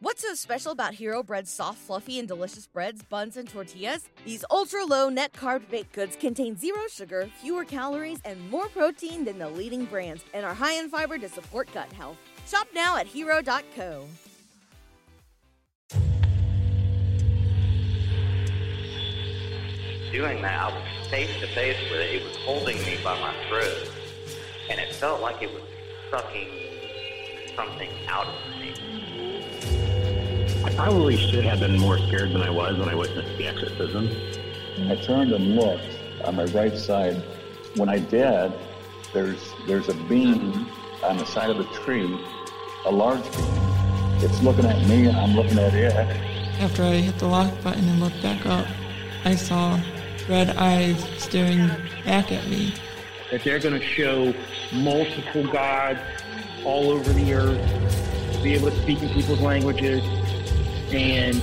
What's so special about Hero Bread's soft, fluffy, and delicious breads, buns, and tortillas? These ultra-low net-carb baked goods contain zero sugar, fewer calories, and more protein than the leading brands, and are high in fiber to support gut health. Shop now at Hero.co. Doing that, I was face-to-face with it. It was holding me by my throat, and it felt like it was sucking something out of me. I probably should have been more scared than I was when I witnessed the exorcism. I turned and looked on my right side. When I did, there's a beam on the side of a tree, a large beam. It's looking at me and I'm looking at it. After I hit the lock button and looked back up, I saw red eyes staring back at me. That they're going to show multiple gods all over the earth, be able to speak in people's languages. And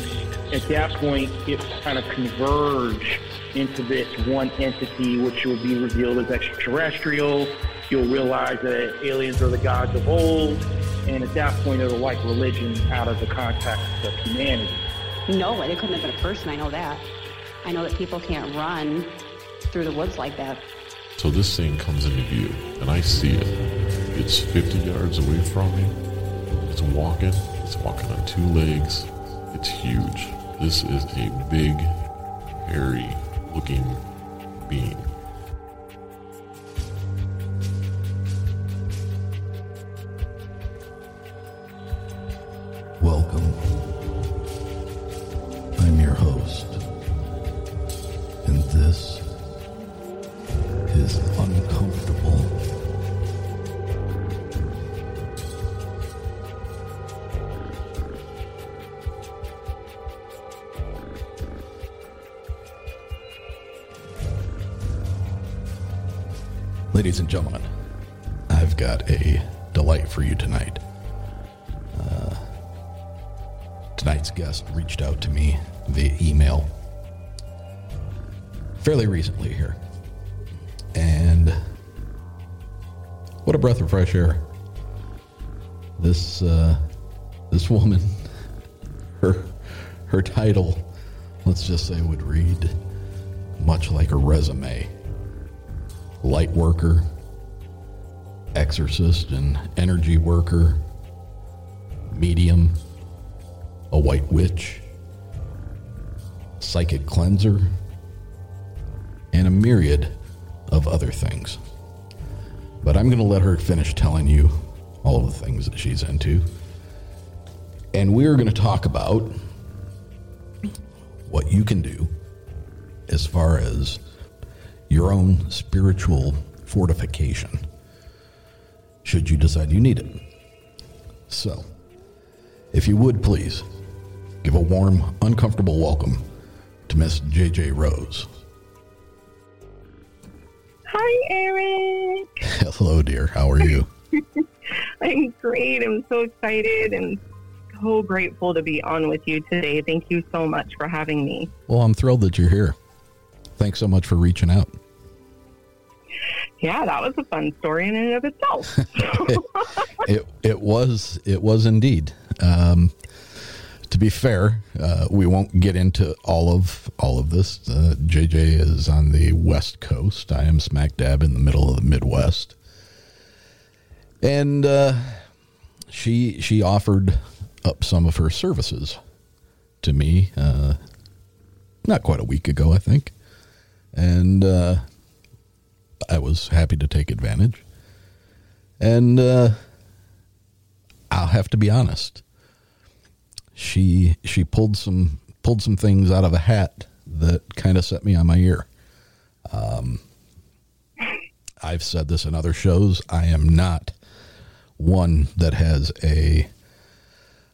at that point, it kind of converge into this one entity, which will be revealed as extraterrestrial. You'll realize that aliens are the gods of old. And at that point, it'll wipe religion out of the context of humanity. No, it couldn't have been a person. I know that. I know that people can't run through the woods like that. So this thing comes into view, and I see it. It's 50 yards away from me. It's walking on two legs. It's huge. This is a big, hairy-looking being. Welcome. I'm your host, and this is Uncomfortable. Ladies and gentlemen, I've got a delight for you tonight. Tonight's guest reached out to me via email fairly recently here. And what a breath of fresh air. This woman, her title, let's just say, would read much like a resume. Light worker, exorcist and energy worker, medium, a white witch, psychic cleanser, and a myriad of other things. But I'm going to let her finish telling you all of the things that she's into. And we're going to talk about what you can do as far as your own spiritual fortification, should you decide you need it. So, if you would please, give a warm, uncomfortable welcome to Miss JJ Rose. Hi, Eric. Hello, dear. How are you? I'm great. I'm so excited and so grateful to be on with you today. Thank you so much for having me. Well, I'm thrilled that you're here. Thanks so much for reaching out. Yeah, that was a fun story in and of itself. It was indeed. To be fair, we won't get into all of this. JJ is on the West Coast. I am smack dab in the middle of the Midwest, and she offered up some of her services to me not quite a week ago, I think. And I was happy to take advantage. And I'll have to be honest. She pulled some things out of a hat that kind of set me on my ear. I've said this in other shows. I am not one that has a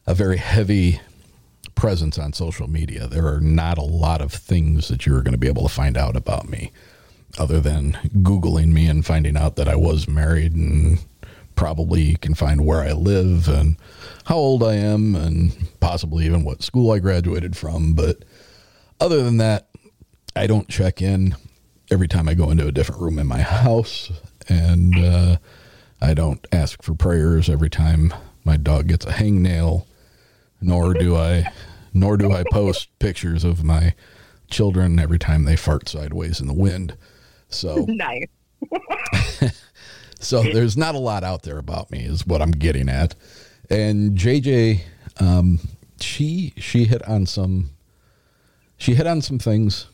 very heavy presence on social media. There are not a lot of things that you're going to be able to find out about me other than Googling me and finding out that I was married, and probably you can find where I live and how old I am and possibly even what school I graduated from. But other than that, I don't check in every time I go into a different room in my house, and I don't ask for prayers every time my dog gets a hangnail. nor do I post pictures of my children every time they fart sideways in the wind. So nice. So there's not a lot out there about me is what I'm getting at. And JJ, she hit on some things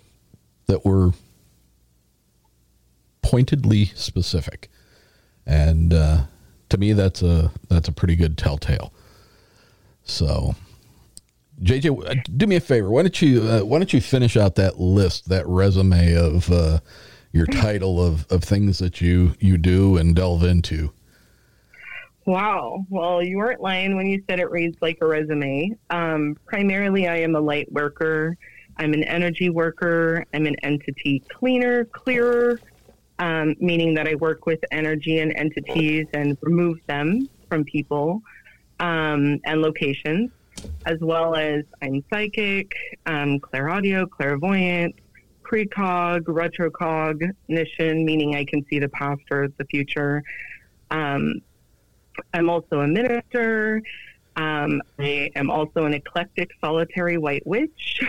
that were pointedly specific. And, to me, that's a pretty good telltale. So JJ, do me a favor. Why don't you finish out that list, that resume of, your title of things that you do and delve into. Wow. Well, you weren't lying when you said it reads like a resume. Primarily, I am a light worker. I'm an energy worker. I'm an entity clearer, meaning that I work with energy and entities and remove them from people and locations, as well as I'm psychic, clairaudio, clairvoyant, precog, retrocog, nishan, meaning I can see the past or the future. I'm also a minister. I am also an eclectic solitary white witch.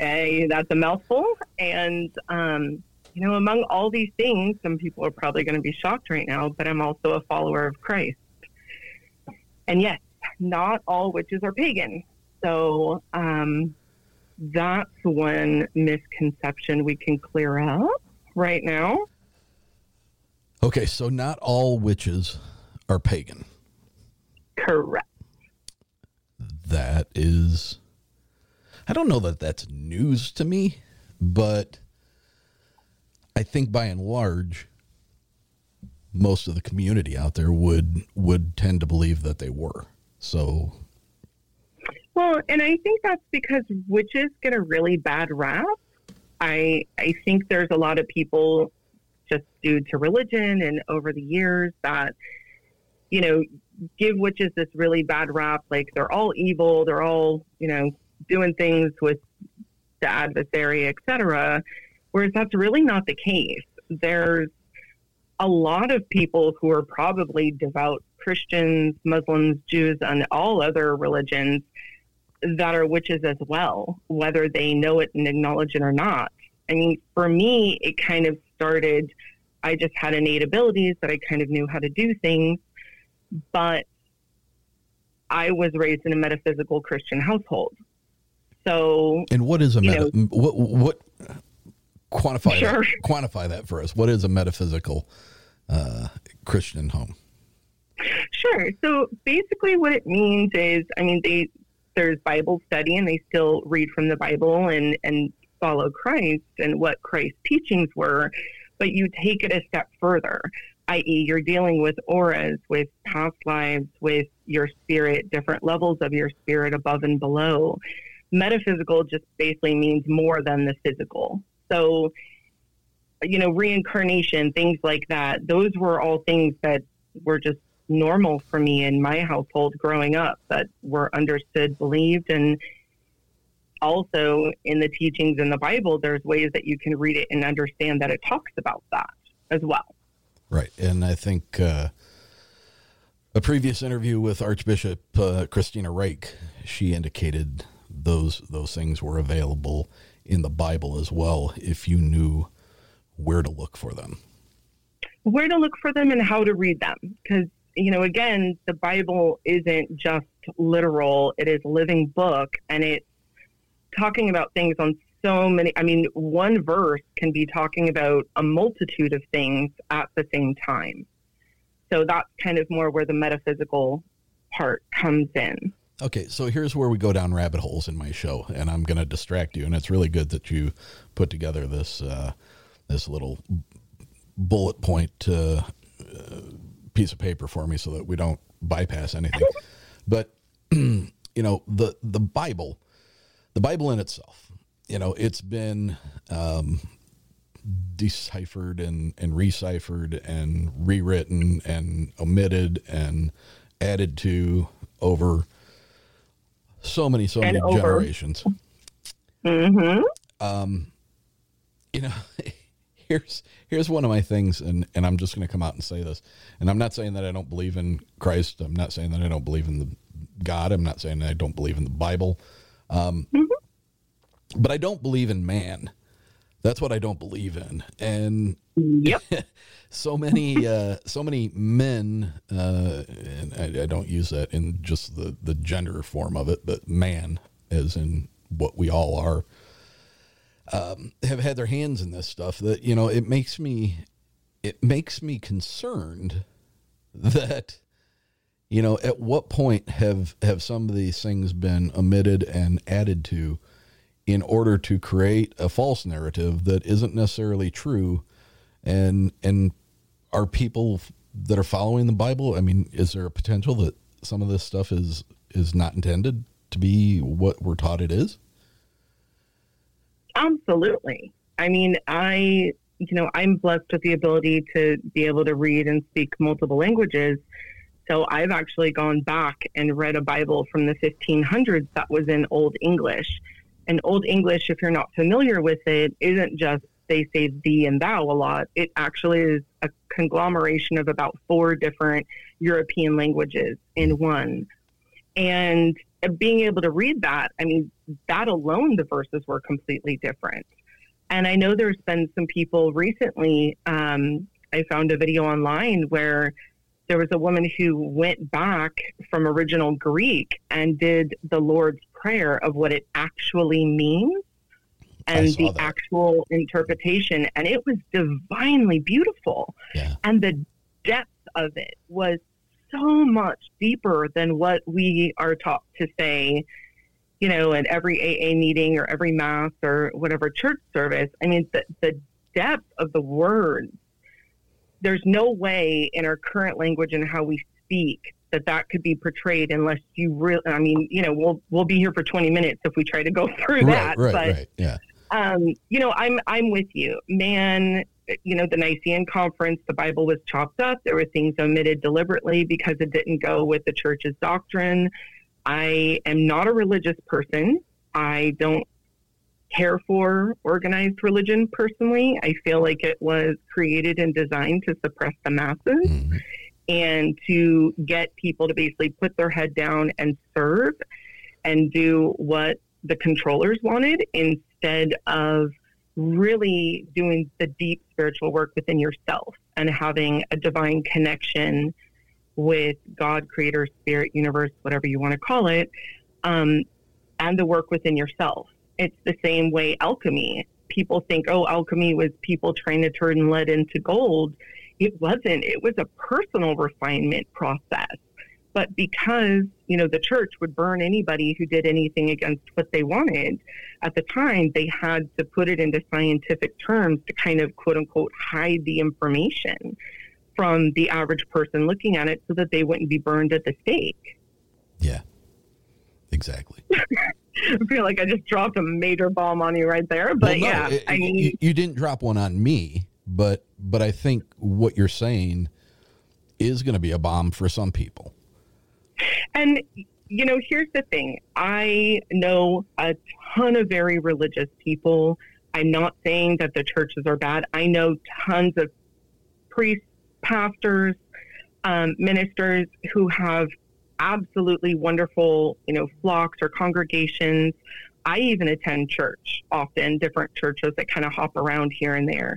That's a mouthful. And, among all these things, some people are probably going to be shocked right now, but I'm also a follower of Christ. And yes, not all witches are pagan. So, that's one misconception we can clear up right now. Okay, so not all witches are pagan. Correct. That is, I don't know that that's news to me, but I think by and large, most of the community out there would tend to believe that they were. So. Well, and I think that's because witches get a really bad rap. I think there's a lot of people just due to religion and over the years that, give witches this really bad rap. Like they're all evil. They're all, doing things with the adversary, etc. Whereas that's really not the case. There's a lot of people who are probably devout Christians, Muslims, Jews, and all other religions that are witches as well, whether they know it and acknowledge it or not. I mean, for me, it kind of started, I just had innate abilities that I kind of knew how to do things, but I was raised in a metaphysical Christian household. So. And what is a quantify, sure. Quantify that for us. What is a metaphysical Christian home? Sure. So basically what it means is, there's Bible study and they still read from the Bible and follow Christ and what Christ's teachings were, but you take it a step further, i.e. you're dealing with auras, with past lives, with your spirit, different levels of your spirit above and below. Metaphysical just basically means more than the physical. So, reincarnation, things like that, those were all things that were just normal for me in my household growing up that were understood, believed, and also in the teachings in the Bible, there's ways that you can read it and understand that it talks about that as well. Right. And I think a previous interview with Archbishop Kristina Reich, she indicated those things were available in the Bible as well if you knew where to look for them. Where to look for them and how to read them, because again, the Bible isn't just literal. It is a living book, and it's talking about things on so many. One verse can be talking about a multitude of things at the same time. So that's kind of more where the metaphysical part comes in. Okay, so here's where we go down rabbit holes in my show, and I'm going to distract you. And it's really good that you put together this this little bullet point piece of paper for me so that we don't bypass anything. But the Bible in itself, it's been deciphered and reciphered and rewritten and omitted and added to over so many generations. Mm-hmm. Here's one of my things, and I'm just going to come out and say this. And I'm not saying that I don't believe in Christ. I'm not saying that I don't believe in the God. I'm not saying I don't believe in the Bible. But I don't believe in man. That's what I don't believe in. And yep. so many men, and I don't use that in just the gender form of it, but man as in what we all are, have had their hands in this stuff that, you know, it makes me concerned that, you know, at what point have some of these things been omitted and added to in order to create a false narrative that isn't necessarily true? And are people that are following the Bible, I mean, is there a potential that some of this stuff is not intended to be what we're taught it is? Absolutely. I mean, I'm blessed with the ability to be able to read and speak multiple languages. So I've actually gone back and read a Bible from the 1500s that was in Old English. And Old English, if you're not familiar with it, isn't just they say thee and thou a lot. It actually is a conglomeration of about 4 different European languages in one. And being able to read that, I mean, that alone, the verses were completely different. And I know there's been some people recently, I found a video online where there was a woman who went back from original Greek and did the Lord's Prayer of what it actually means and the actual interpretation. And it was divinely beautiful. Yeah. And the depth of it was so much deeper than what we are taught to say, you know, at every AA meeting or every mass or whatever church service. I mean, the depth of the words, there's no way in our current language and how we speak that could be portrayed unless you really, I mean, you know, we'll be here for 20 minutes if we try to go through that. Right, yeah. You know, I'm with you, man. You know, the Nicene Conference, the Bible was chopped up. There were things omitted deliberately because it didn't go with the church's doctrine. I am not a religious person. I don't care for organized religion personally. I feel like it was created and designed to suppress the masses and to get people to basically put their head down and serve and do what the controllers wanted instead of really doing the deep spiritual work within yourself and having a divine connection with God, creator, spirit, universe, whatever you want to call it, and the work within yourself. It's the same way alchemy. People think, oh, alchemy was people trying to turn lead into gold. It wasn't. It was a personal refinement process. But because, you know, the church would burn anybody who did anything against what they wanted at the time, they had to put it into scientific terms to kind of, quote unquote, hide the information from the average person looking at it so that they wouldn't be burned at the stake. Yeah, exactly. I feel like I just dropped a major bomb on you right there, but you didn't drop one on me, but I think what you're saying is going to be a bomb for some people. And, you know, here's the thing. I know a ton of very religious people. I'm not saying that the churches are bad. I know tons of priests, pastors, ministers who have absolutely wonderful, you know, flocks or congregations. I even attend church often, different churches that kind of hop around here and there.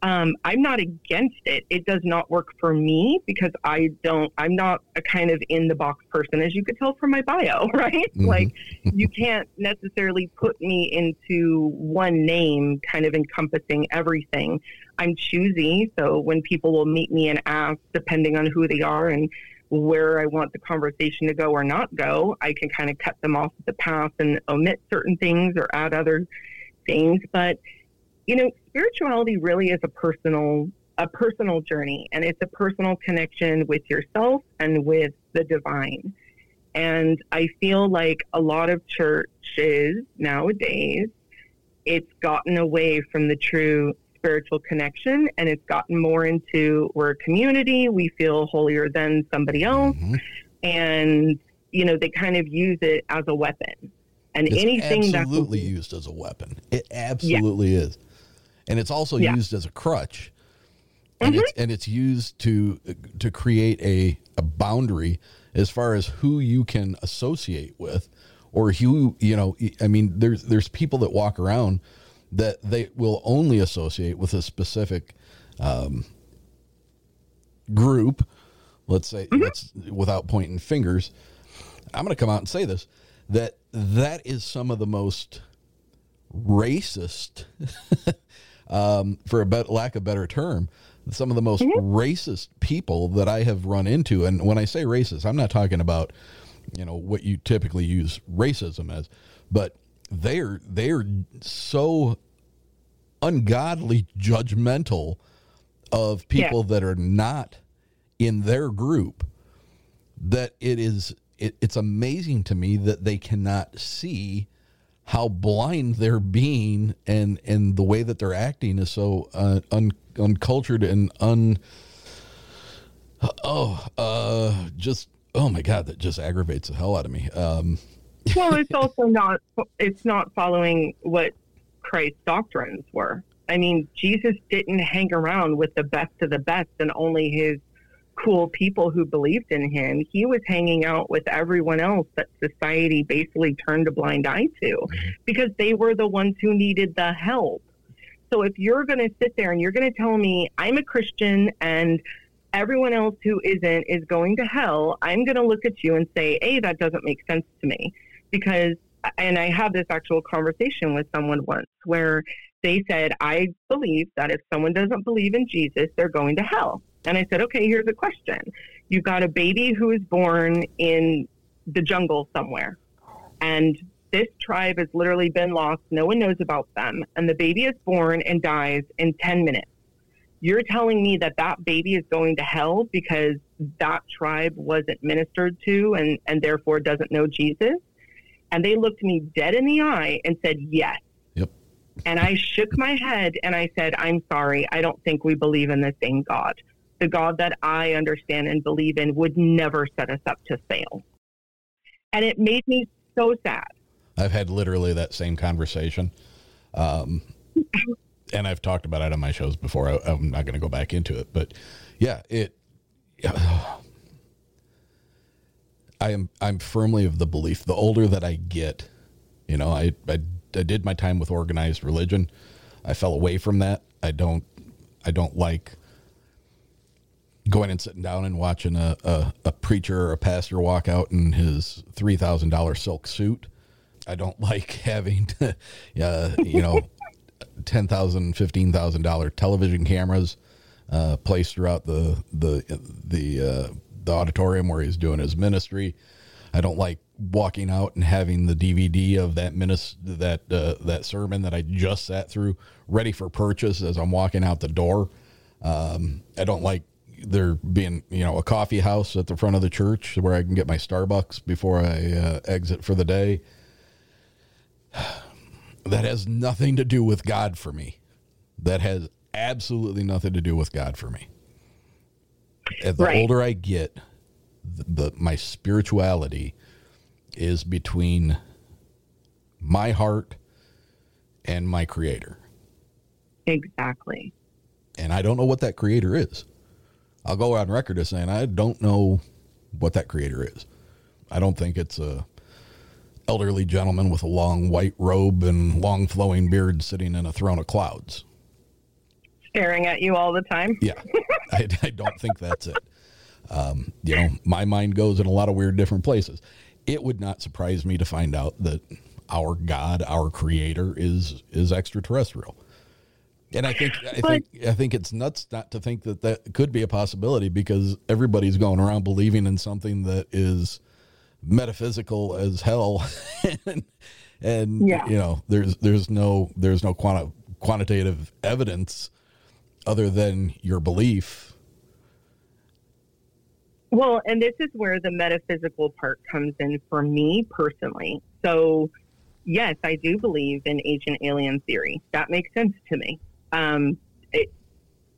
I'm not against it. It does not work for me because I'm not a kind of in the box person, as you could tell from my bio, right? Like you can't necessarily put me into one name kind of encompassing everything. I'm choosy. So when people will meet me and ask, depending on who they are and where I want the conversation to go or not go, I can kind of cut them off at the path and omit certain things or add other things. But, you know, spirituality really is a personal journey, and it's a personal connection with yourself and with the divine. And I feel like a lot of churches nowadays, it's gotten away from the true spiritual connection, and it's gotten more into we're a community, we feel holier than somebody else, and you know, they kind of use it as a weapon. And it's anything that's absolutely used as a weapon, it absolutely is. And it's also used as a crutch, and it's used to create a boundary as far as who you can associate with, or who, you know, I mean, there's people that walk around that they will only associate with a specific group. Let's say, let's, without pointing fingers, I'm going to come out and say this, that is some of the most racist, for lack of a better term, some of the most racist people that I have run into. And when I say racist, I'm not talking about, you know, what you typically use racism as, but they're so ungodly judgmental of people that are not in their group that it's amazing to me that they cannot see how blind they're being, and the way that they're acting is so uncultured and oh my God, that just aggravates the hell out of me. Well, it's also not following what Christ's doctrines were. I mean, Jesus didn't hang around with the best of the best and only his cool people who believed in him. He was hanging out with everyone else that society basically turned a blind eye to, because they were the ones who needed the help. So if you're going to sit there and you're going to tell me I'm a Christian and everyone else who isn't is going to hell, I'm going to look at you and say, hey, that doesn't make sense to me. Because, and I had this actual conversation with someone once where they said, I believe that if someone doesn't believe in Jesus, they're going to hell. And I said, okay, here's a question. You've got a baby who is born in the jungle somewhere, and this tribe has literally been lost. No one knows about them. And the baby is born and dies in 10 minutes. You're telling me that that baby is going to hell because that tribe wasn't ministered to and therefore doesn't know Jesus? And they looked me dead in the eye and said, yes. Yep. And I shook my head and I said, I'm sorry. I don't think we believe in the same God. The God that I understand and believe in would never set us up to fail. And it made me so sad. I've had literally that same conversation. And I've talked about it on my shows before. I'm not going to go back into it, but yeah, I'm firmly of the belief, the older that I get, you know, I did my time with organized religion. I fell away from that. I don't like going and sitting down and watching a preacher or a pastor walk out in his $3,000 silk suit. I don't like having, you know, $10,000, $15,000 television cameras placed throughout the auditorium where he's doing his ministry. I don't like walking out and having the DVD of that that sermon that I just sat through ready for purchase as I'm walking out the door. I don't like there being, you know, a coffee house at the front of the church where I can get my Starbucks before I exit for the day. That has nothing to do with God for me. That has absolutely nothing to do with God for me. As the older I get, my spirituality is between my heart and my Creator. Exactly. And I don't know what that Creator is. I'll go on record as saying I don't know what that Creator is. I don't think it's a elderly gentleman with a long white robe and long flowing beard sitting in a throne of clouds, staring at you all the time. Yeah, I don't think that's it. You know, my mind goes in a lot of weird different places. It would not surprise me to find out that our God, our Creator, is extraterrestrial. And I think it's nuts not to think that that could be a possibility, because everybody's going around believing in something that is metaphysical as hell. You know, there's no quantitative evidence other than your belief. Well, and this is where the metaphysical part comes in for me personally. So yes, I do believe in ancient alien theory. That makes sense to me.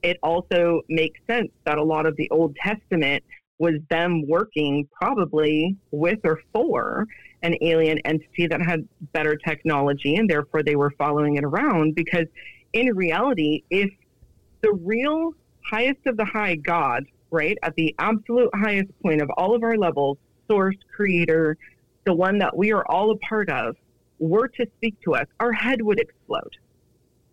It also makes sense that a lot of the Old Testament was them working probably with or for an alien entity that had better technology, and therefore they were following it around, because in reality, if the real highest of the high God right? At the absolute highest point of all of our levels, source, creator, the one that we are all a part of, were to speak to us, our head would explode.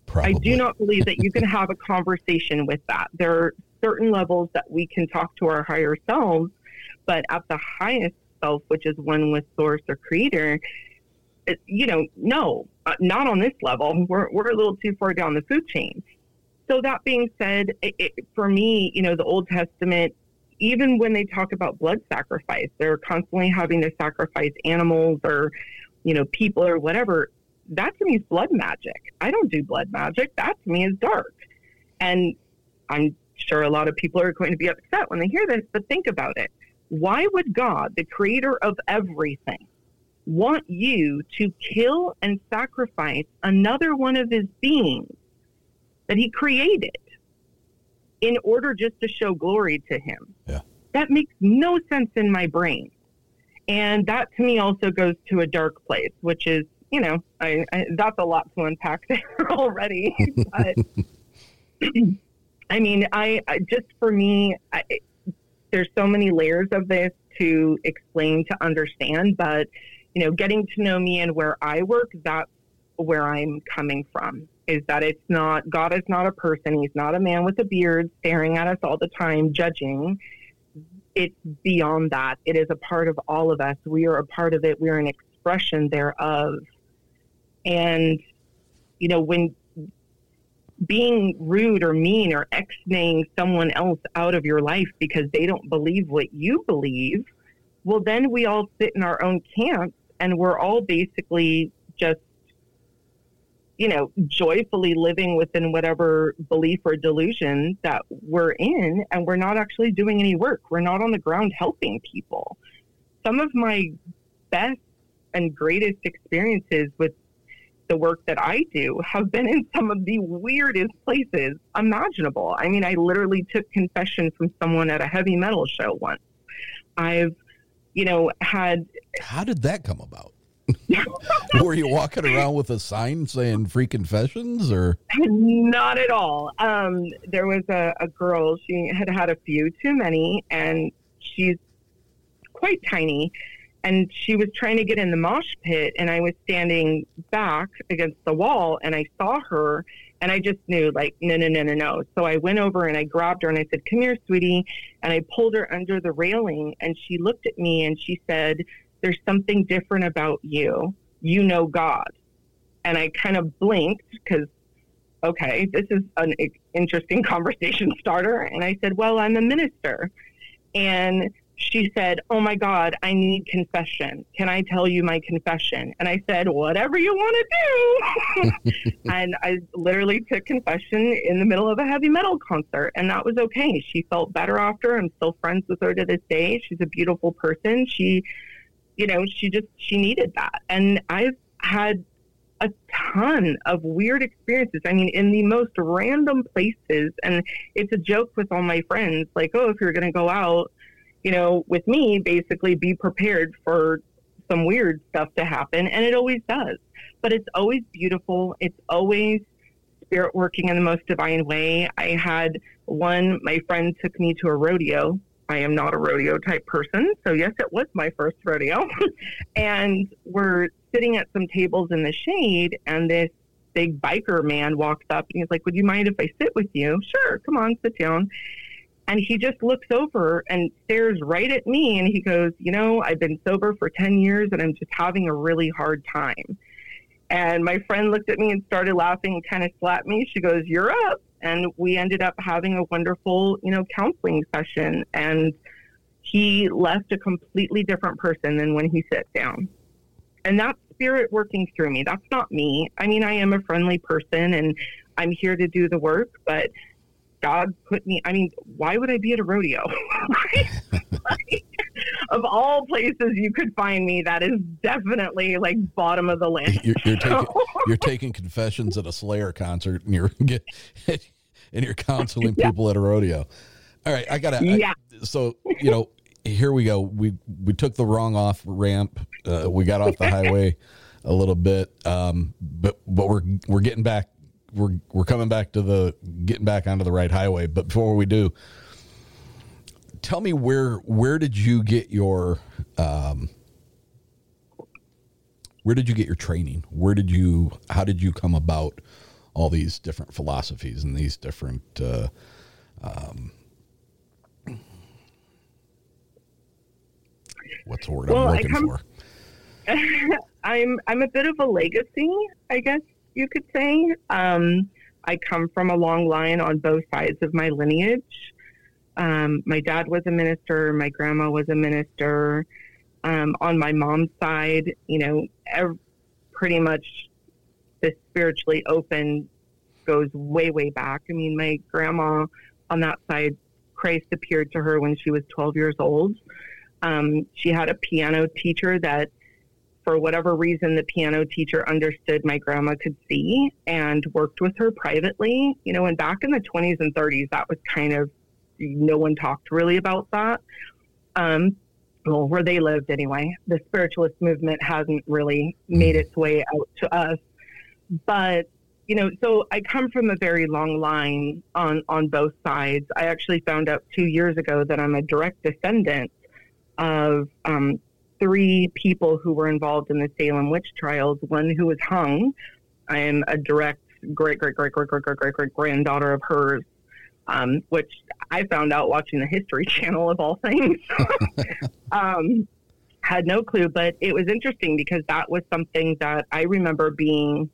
Probably. I do not believe that you can have a conversation with that. There are certain levels that we can talk to our higher selves, but at the highest self, which is one with source or creator, it, you know, no, not on this level. We're a little too far down the food chain. So that being said, for me, you know, the Old Testament, even when they talk about blood sacrifice, they're constantly having to sacrifice animals or, you know, people or whatever. That to me is blood magic. I don't do blood magic. That to me is dark. And I'm sure a lot of people are going to be upset when they hear this, but think about it. Why would God, the creator of everything, want you to kill and sacrifice another one of his beings that he created in order just to show glory to him? Yeah. That makes no sense in my brain. And that to me also goes to a dark place, which is, you know, I that's a lot to unpack there already. But I mean, I just, for me, there's so many layers of this to explain, to understand, but, you know, getting to know me and where I work, that's where I'm coming from, is that it's not, God is not a person. He's not a man with a beard staring at us all the time, judging. It's beyond that. It is a part of all of us. We are a part of it. We are an expression thereof. And, you know, when being rude or mean or X-naying someone else out of your life because they don't believe what you believe, well, then we all sit in our own camps and we're all basically just, you know, joyfully living within whatever belief or delusion that we're in, and we're not actually doing any work. We're not on the ground helping people. Some of my best and greatest experiences with the work that I do have been in some of the weirdest places imaginable. I mean, I literally took confession from someone at a heavy metal show once. I've, you know, had... How did that come about? Were you walking around with a sign saying free confessions or? Not at all. There was a girl, she had a few too many, and she's quite tiny. And she was trying to get in the mosh pit, and I was standing back against the wall, and I saw her, and I just knew, like, no. So I went over, and I grabbed her, and I said, come here, sweetie. And I pulled her under the railing, and she looked at me, and she said, there's something different about you. You know God. And I kind of blinked because, okay, this is an interesting conversation starter. And I said, well, I'm a minister. And she said, oh my God, I need confession. Can I tell you my confession? And I said, whatever you want to do. And I literally took confession in the middle of a heavy metal concert, and that was okay. She felt better after. I'm still friends with her to this day. She's a beautiful person. She, you know, she needed that. And I've had a ton of weird experiences. I mean, in the most random places. And it's a joke with all my friends, like, oh, if you're going to go out, you know, with me, basically be prepared for some weird stuff to happen. And it always does, but it's always beautiful. It's always spirit working in the most divine way. I had one, my friend took me to a rodeo. I am not a rodeo type person. So yes, it was my first rodeo. And we're sitting at some tables in the shade, and this big biker man walks up, and he's like, would you mind if I sit with you? Sure. Come on, sit down. And he just looks over and stares right at me, and he goes, you know, I've been sober for 10 years and I'm just having a really hard time. And my friend looked at me and started laughing and kind of slapped me. She goes, you're up. And we ended up having a wonderful, you know, counseling session. And he left a completely different person than when he sat down. And that's spirit working through me. That's not me. I mean, I am a friendly person and I'm here to do the work, but God put me, I mean, why would I be at a rodeo? Like, of all places you could find me, that is definitely like bottom of the list. You're taking confessions at a Slayer concert, and you're counseling people at a rodeo. All right. So, you know, here we go. We took the wrong off ramp. We got off the highway a little bit. But we're getting back. We're coming back to getting back onto the right highway. But before we do, tell me where did you get your where did you get your training? How did you come about all these different philosophies and these different what's the word I'm looking for? I'm a bit of a legacy, I guess you could say. I come from a long line on both sides of my lineage. My dad was a minister. My grandma was a minister. On my mom's side, you know, pretty much the spiritually open goes way, way back. I mean, my grandma on that side, Christ appeared to her when she was 12 years old. She had a piano teacher that, for whatever reason, the piano teacher understood my grandma could see and worked with her privately. You know, and back in the 20s and 30s, that was kind of, no one talked really about that. Well, where they lived anyway. The spiritualist movement hasn't really made its way out to us. But, you know, so I come from a very long line on both sides. I actually found out 2 years ago that I'm a direct descendant of three people who were involved in the Salem witch trials, one who was hung. I am a direct great-great-great-great-great-great-great-granddaughter of hers, which I found out watching the History Channel of all things. Had no clue, but it was interesting because that was something that I remember being,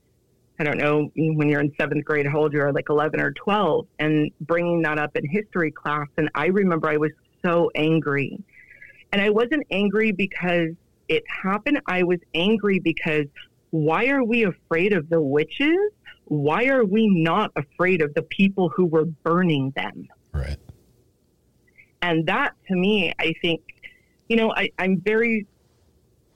I don't know, when you're in seventh grade, how old you are, like 11 or 12, and bringing that up in history class. And I remember I was so angry. And I wasn't angry because it happened. I was angry because why are we afraid of the witches? Why are we not afraid of the people who were burning them? Right. And that, to me, I think, you know, I'm very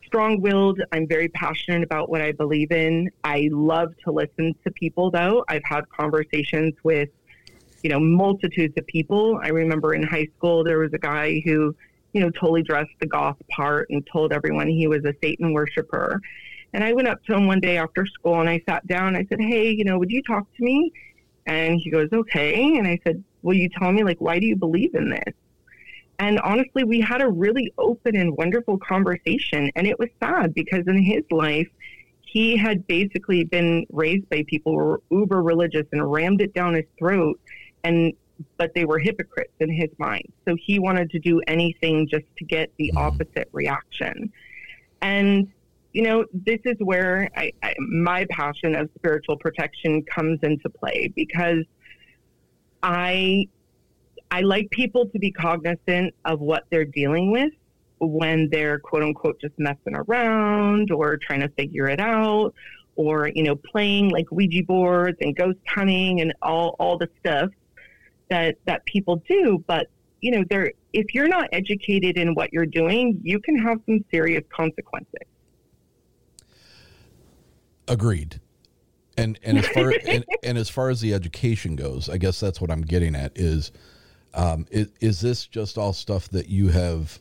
strong-willed. I'm very passionate about what I believe in. I love to listen to people, though. I've had conversations with, you know, multitudes of people. I remember in high school, there was a guy who, you know, totally dressed the goth part and told everyone he was a Satan worshiper. And I went up to him one day after school and I sat down and I said, hey, you know, would you talk to me? And he goes, okay. And I said, will you tell me, like, why do you believe in this? And honestly, we had a really open and wonderful conversation. And it was sad because in his life, he had basically been raised by people who were uber religious and rammed it down his throat, but they were hypocrites in his mind. So he wanted to do anything just to get the opposite reaction. And, you know, this is where my passion of spiritual protection comes into play, because I like people to be cognizant of what they're dealing with when they're, quote unquote, just messing around or trying to figure it out, or, you know, playing like Ouija boards and ghost hunting and all the stuff that people do. But, you know, if you're not educated in what you're doing, you can have some serious consequences. Agreed. And as far and as far as the education goes, I guess that's what I'm getting at is, is this just all stuff that you have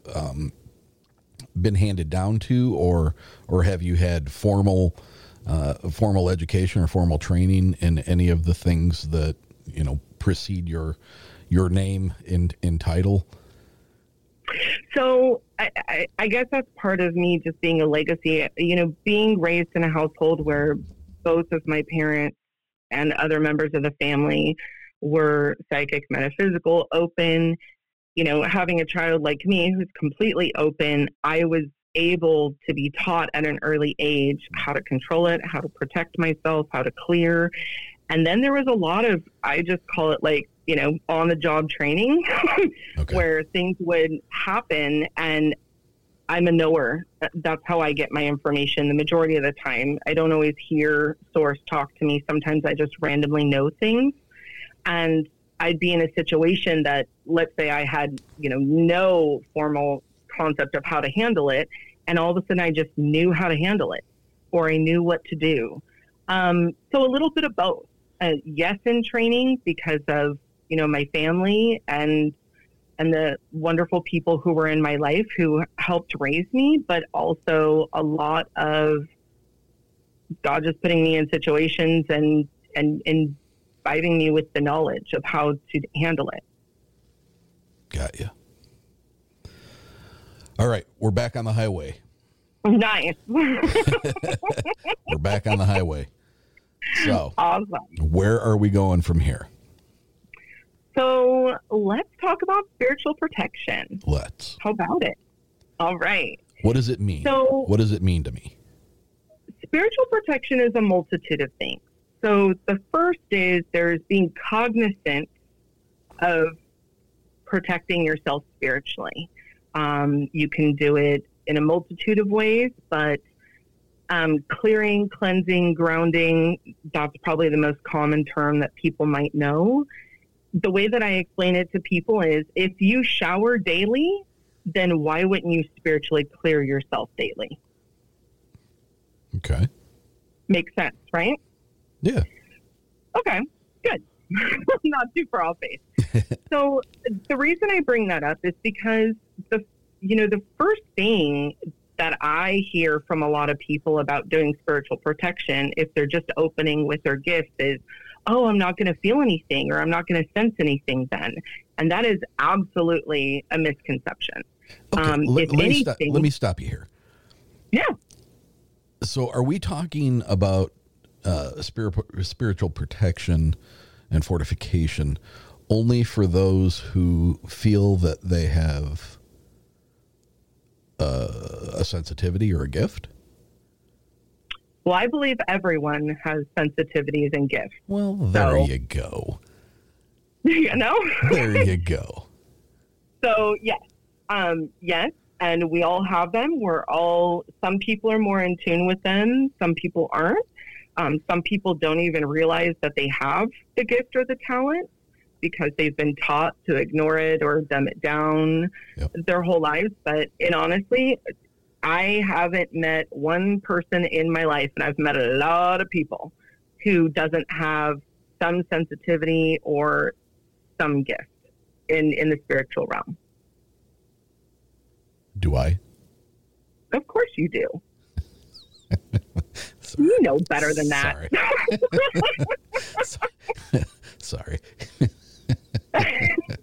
been handed down to, or have you had formal education or formal training in any of the things that, you know, precede your name in title? So I guess that's part of me just being a legacy, you know, being raised in a household where both of my parents and other members of the family were psychic, metaphysical, open, you know, having a child like me who's completely open, I was able to be taught at an early age how to control it, how to protect myself, how to clear. And then there was a lot of, I just call it, like, you know, on the job training okay. where things would happen, and I'm a knower. That's how I get my information the majority of the time. I don't always hear source talk to me. Sometimes I just randomly know things, and I'd be in a situation that, let's say I had, you know, no formal concept of how to handle it. And all of a sudden I just knew how to handle it, or I knew what to do. So a little bit of both. Yes, in training because of, you know, my family and the wonderful people who were in my life who helped raise me, but also a lot of God just putting me in situations and imbibing me with the knowledge of how to handle it. Got you. All right, we're back on the highway. Nice. We're back on the highway. So, awesome. Where are we going from here? So let's talk about spiritual protection. Let's. How about it? All right. What does it mean? So, what does it mean to me? Spiritual protection is a multitude of things. So the first is there's being cognizant of protecting yourself spiritually. You can do it in a multitude of ways, but clearing, cleansing, grounding, that's probably the most common term that people might know. The way that I explain it to people is if you shower daily, then why wouldn't you spiritually clear yourself daily? Okay. Makes sense, right? Yeah. Okay, good. Not too far off base. So the reason I bring that up is because the first thing that I hear from a lot of people about doing spiritual protection, if they're just opening with their gift, is, oh, I'm not going to feel anything, or I'm not going to sense anything then. And that is absolutely a misconception. Okay. Let me stop you here. Yeah. So are we talking about spiritual protection and fortification only for those who feel that they have a sensitivity or a gift? Well, I believe everyone has sensitivities and gifts. Well, there you go. You know? There you go. So, yes. Yes, and we all have them. Some people are more in tune with them. Some people aren't. Some people don't even realize that they have the gift or the talent because they've been taught to ignore it or dumb it down their whole lives. But honestly, I haven't met one person in my life, and I've met a lot of people, who doesn't have some sensitivity or some gift in the spiritual realm. Do I? Of course you do. You know better than that. Sorry.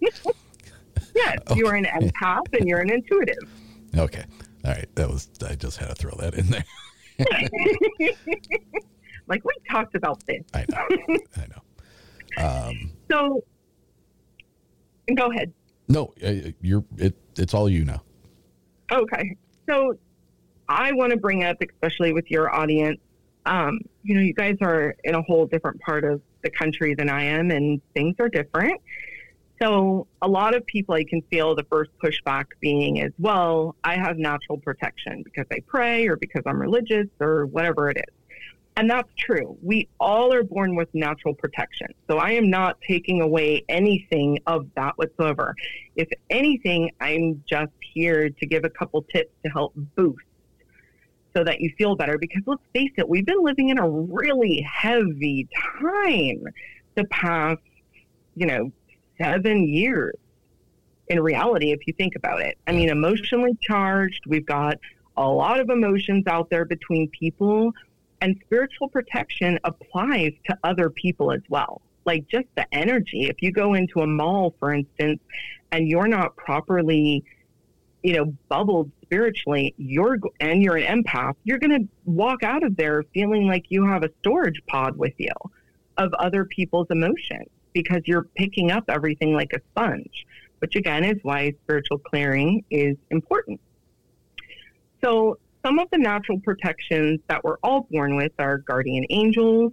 Yes, okay. You're an empath and you're an intuitive. Okay. All right. I just had to throw that in there. Like, we talked about this. I know. So go ahead. No, it's all you now. Okay. So I want to bring up, especially with your audience, you guys are in a whole different part of the country than I am, and things are different. So a lot of people, I can feel the first pushback being as, well, I have natural protection because I pray or because I'm religious or whatever it is. And that's true. We all are born with natural protection. So I am not taking away anything of that whatsoever. If anything, I'm just here to give a couple tips to help boost so that you feel better, because let's face it, we've been living in a really heavy time the past, 7 years in reality, if you think about it. I mean, emotionally charged, we've got a lot of emotions out there between people, and spiritual protection applies to other people as well. Like, just the energy. If you go into a mall, for instance, and you're not properly, bubbled spiritually, you're an empath, you're going to walk out of there feeling like you have a storage pod with you of other people's emotions, because you're picking up everything like a sponge, which again is why spiritual clearing is important. So some of the natural protections that we're all born with are guardian angels,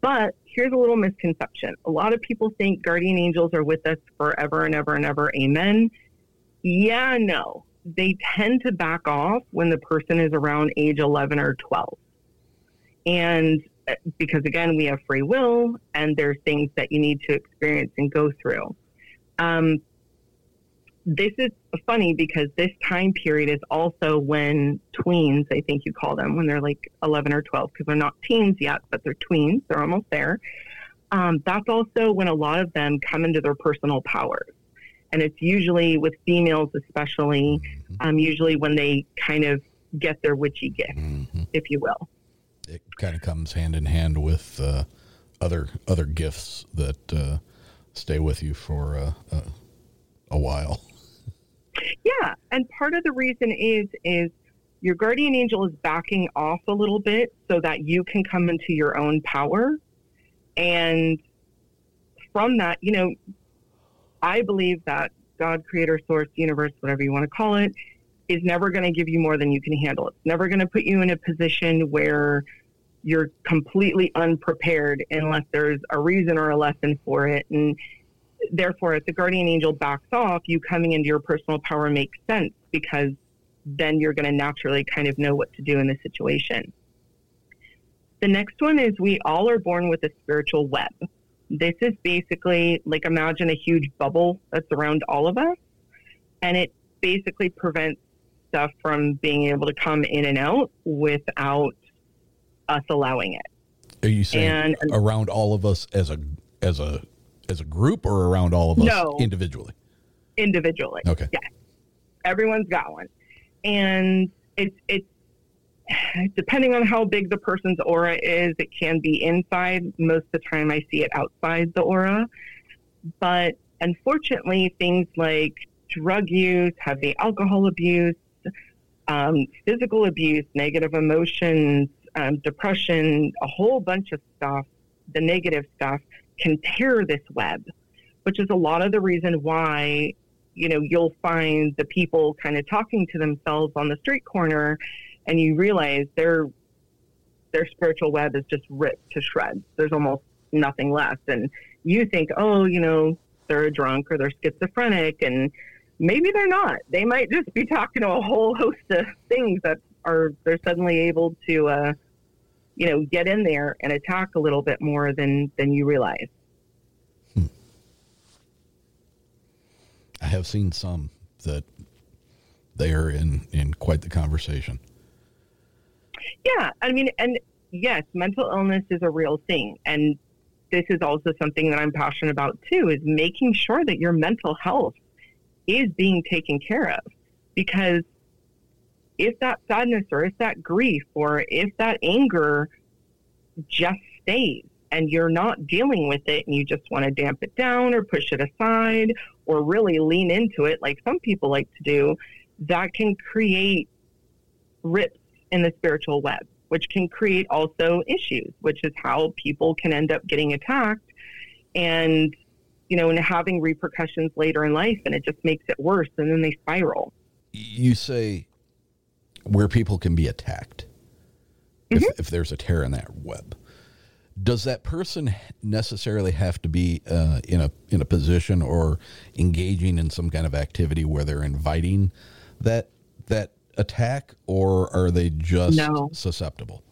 but here's a little misconception. A lot of people think guardian angels are with us forever and ever and ever. Amen. Yeah, no, they tend to back off when the person is around age 11 or 12. And because, again, we have free will and there's things that you need to experience and go through. This is funny because this time period is also when tweens, I think you call them, when they're like 11 or 12, because they're not teens yet, but they're tweens. They're almost there. That's also when a lot of them come into their personal powers. And it's usually with females, especially, usually when they kind of get their witchy gift, if you will. It kind of comes hand in hand with other gifts that stay with you for a while. Yeah. And part of the reason is your guardian angel is backing off a little bit so that you can come into your own power. And from that, you know, I believe that God, creator, source, universe, whatever you want to call it, is never going to give you more than you can handle. It's never going to put you in a position where you're completely unprepared unless there's a reason or a lesson for it. And therefore, if the guardian angel backs off, you coming into your personal power makes sense, because then you're going to naturally kind of know what to do in the situation. The next one is we all are born with a spiritual web. This is basically, like, imagine a huge bubble that's around all of us, and it basically prevents stuff from being able to come in and out without us allowing it. Are you saying and, around all of us as a group, or around all of us individually? Individually. Okay. Yes. Everyone's got one. And it's depending on how big the person's aura is, it can be inside. Most of the time I see it outside the aura. But unfortunately, things like drug use, heavy alcohol abuse, physical abuse, negative emotions, depression, a whole bunch of stuff, the negative stuff, can tear this web, which is a lot of the reason why, you know, you'll find the people kind of talking to themselves on the street corner, and you realize their spiritual web is just ripped to shreds. There's almost nothing left. And you think, oh, you know, they're drunk or they're schizophrenic, and maybe they're not. They might just be talking to a whole host of things that are, they're suddenly able to, you know, get in there and attack a little bit more than you realize. I have seen some that they are in quite the conversation. Yeah. I mean, and yes, mental illness is a real thing. And this is also something that I'm passionate about too, is making sure that your mental health is being taken care of, because if that sadness or if that grief or if that anger just stays and you're not dealing with it and you just want to damp it down or push it aside or really lean into it like some people like to do, that can create rips in the spiritual web, which can create also issues, which is how people can end up getting attacked and, you know, and having repercussions later in life, and it just makes it worse, and then they spiral. You say where people can be attacked, mm-hmm. if there's a tear in that web. Does that person necessarily have to be in a position or engaging in some kind of activity where they're inviting that attack, or are they just susceptible?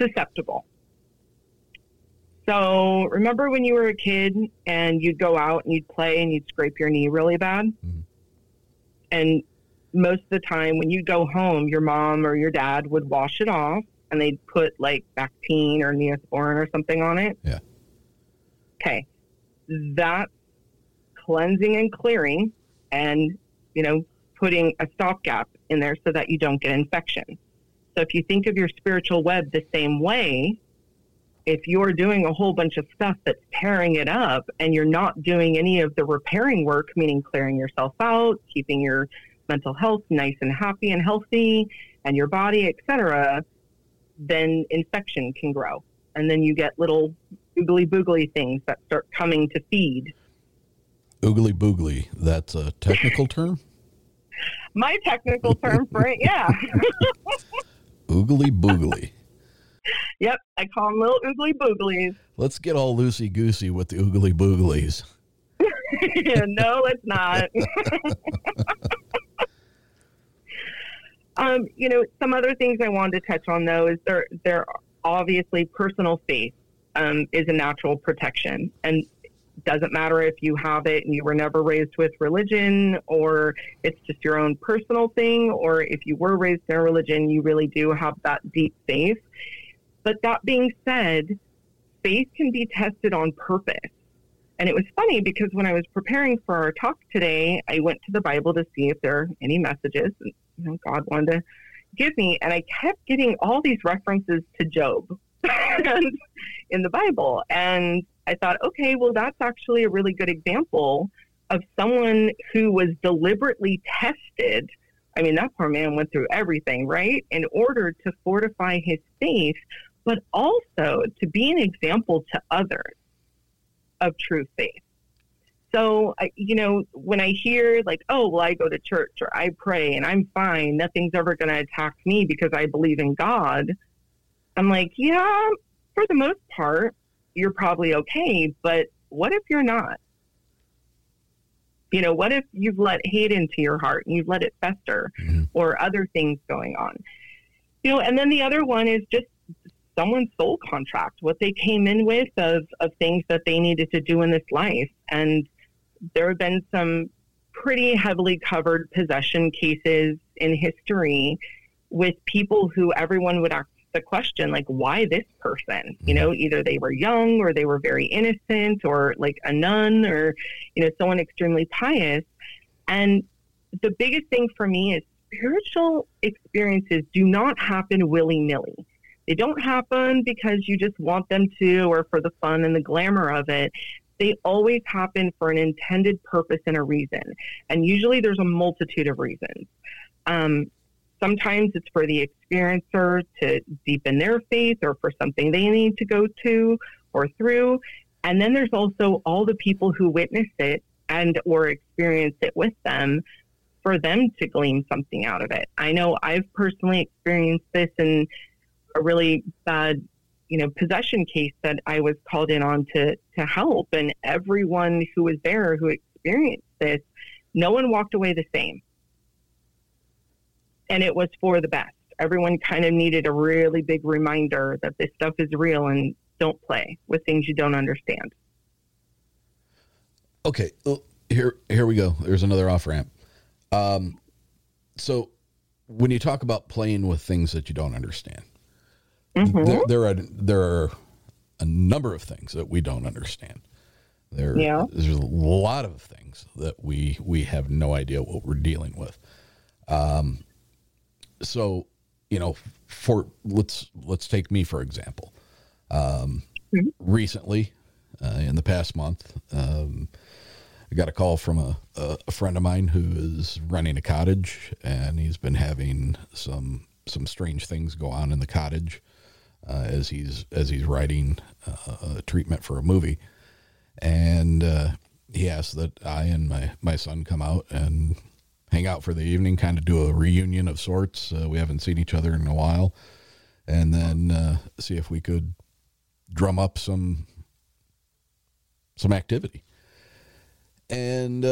Susceptible. So remember when you were a kid and you'd go out and you'd play and you'd scrape your knee really bad? Mm-hmm. And most of the time when you go home, your mom or your dad would wash it off, and they'd put like Bactine or Neosporin or something on it. Yeah. Okay. That's cleansing and clearing and, you know, putting a stopgap in there so that you don't get infection. So if you think of your spiritual web the same way, if you're doing a whole bunch of stuff that's tearing it up and you're not doing any of the repairing work, meaning clearing yourself out, keeping your mental health nice and happy and healthy and your body, etc., then infection can grow. And then you get little oogly-boogly things that start coming to feed. Oogly-boogly, that's a technical term? My technical term for it, yeah. Oogly-boogly. Yep, I call them little oogly-booglies. Let's get all loosey-goosey with the oogly-booglies. No, it's not. You know, some other things I wanted to touch on, though, is there obviously personal faith is a natural protection, and doesn't matter if you have it and you were never raised with religion, or it's just your own personal thing, or if you were raised in a religion, you really do have that deep faith. But that being said, faith can be tested on purpose. And it was funny because when I was preparing for our talk today, I went to the Bible to see if there are any messages and, you know, God wanted to give me, and I kept getting all these references to Job in the Bible. And I thought, okay, well, that's actually a really good example of someone who was deliberately tested. I mean, that poor man went through everything, right? In order to fortify his faith, but also to be an example to others of true faith. So, you know, when I hear like, oh, well, I go to church or I pray and I'm fine, nothing's ever going to attack me because I believe in God. I'm like, yeah, for the most part, you're probably okay. But what if you're not? You know, what if you've let hate into your heart and you've let it fester or other things going on? You know, and then the other one is just someone's soul contract, what they came in with of things that they needed to do in this life. And there have been some pretty heavily covered possession cases in history with people who everyone would ask the question, like, why this person? You know, either they were young or they were very innocent or like a nun or, you know, someone extremely pious. And the biggest thing for me is spiritual experiences do not happen willy-nilly. They don't happen because you just want them to or for the fun and the glamour of it. They always happen for an intended purpose and a reason. And usually there's a multitude of reasons. Sometimes it's for the experiencer to deepen their faith or for something they need to go to or through. And then there's also all the people who witness it and or experience it with them for them to glean something out of it. I know I've personally experienced this in a really bad, you know, possession case that I was called in on to help. And everyone who was there who experienced this, no one walked away the same. And it was for the best. Everyone kind of needed a really big reminder that this stuff is real and don't play with things you don't understand. Okay. Well, here we go. There's another off ramp. So when you talk about playing with things that you don't understand, there are a number of things that we don't understand. There's a lot of things that we have no idea what we're dealing with. So, you know, for let's take me for example. Recently, in the past month, I got a call from a friend of mine who is running a cottage, and he's been having some strange things go on in the cottage. As he's writing a treatment for a movie. And he asked that I and my son come out and hang out for the evening, kind of do a reunion of sorts. We haven't seen each other in a while. And then see if we could drum up some activity. And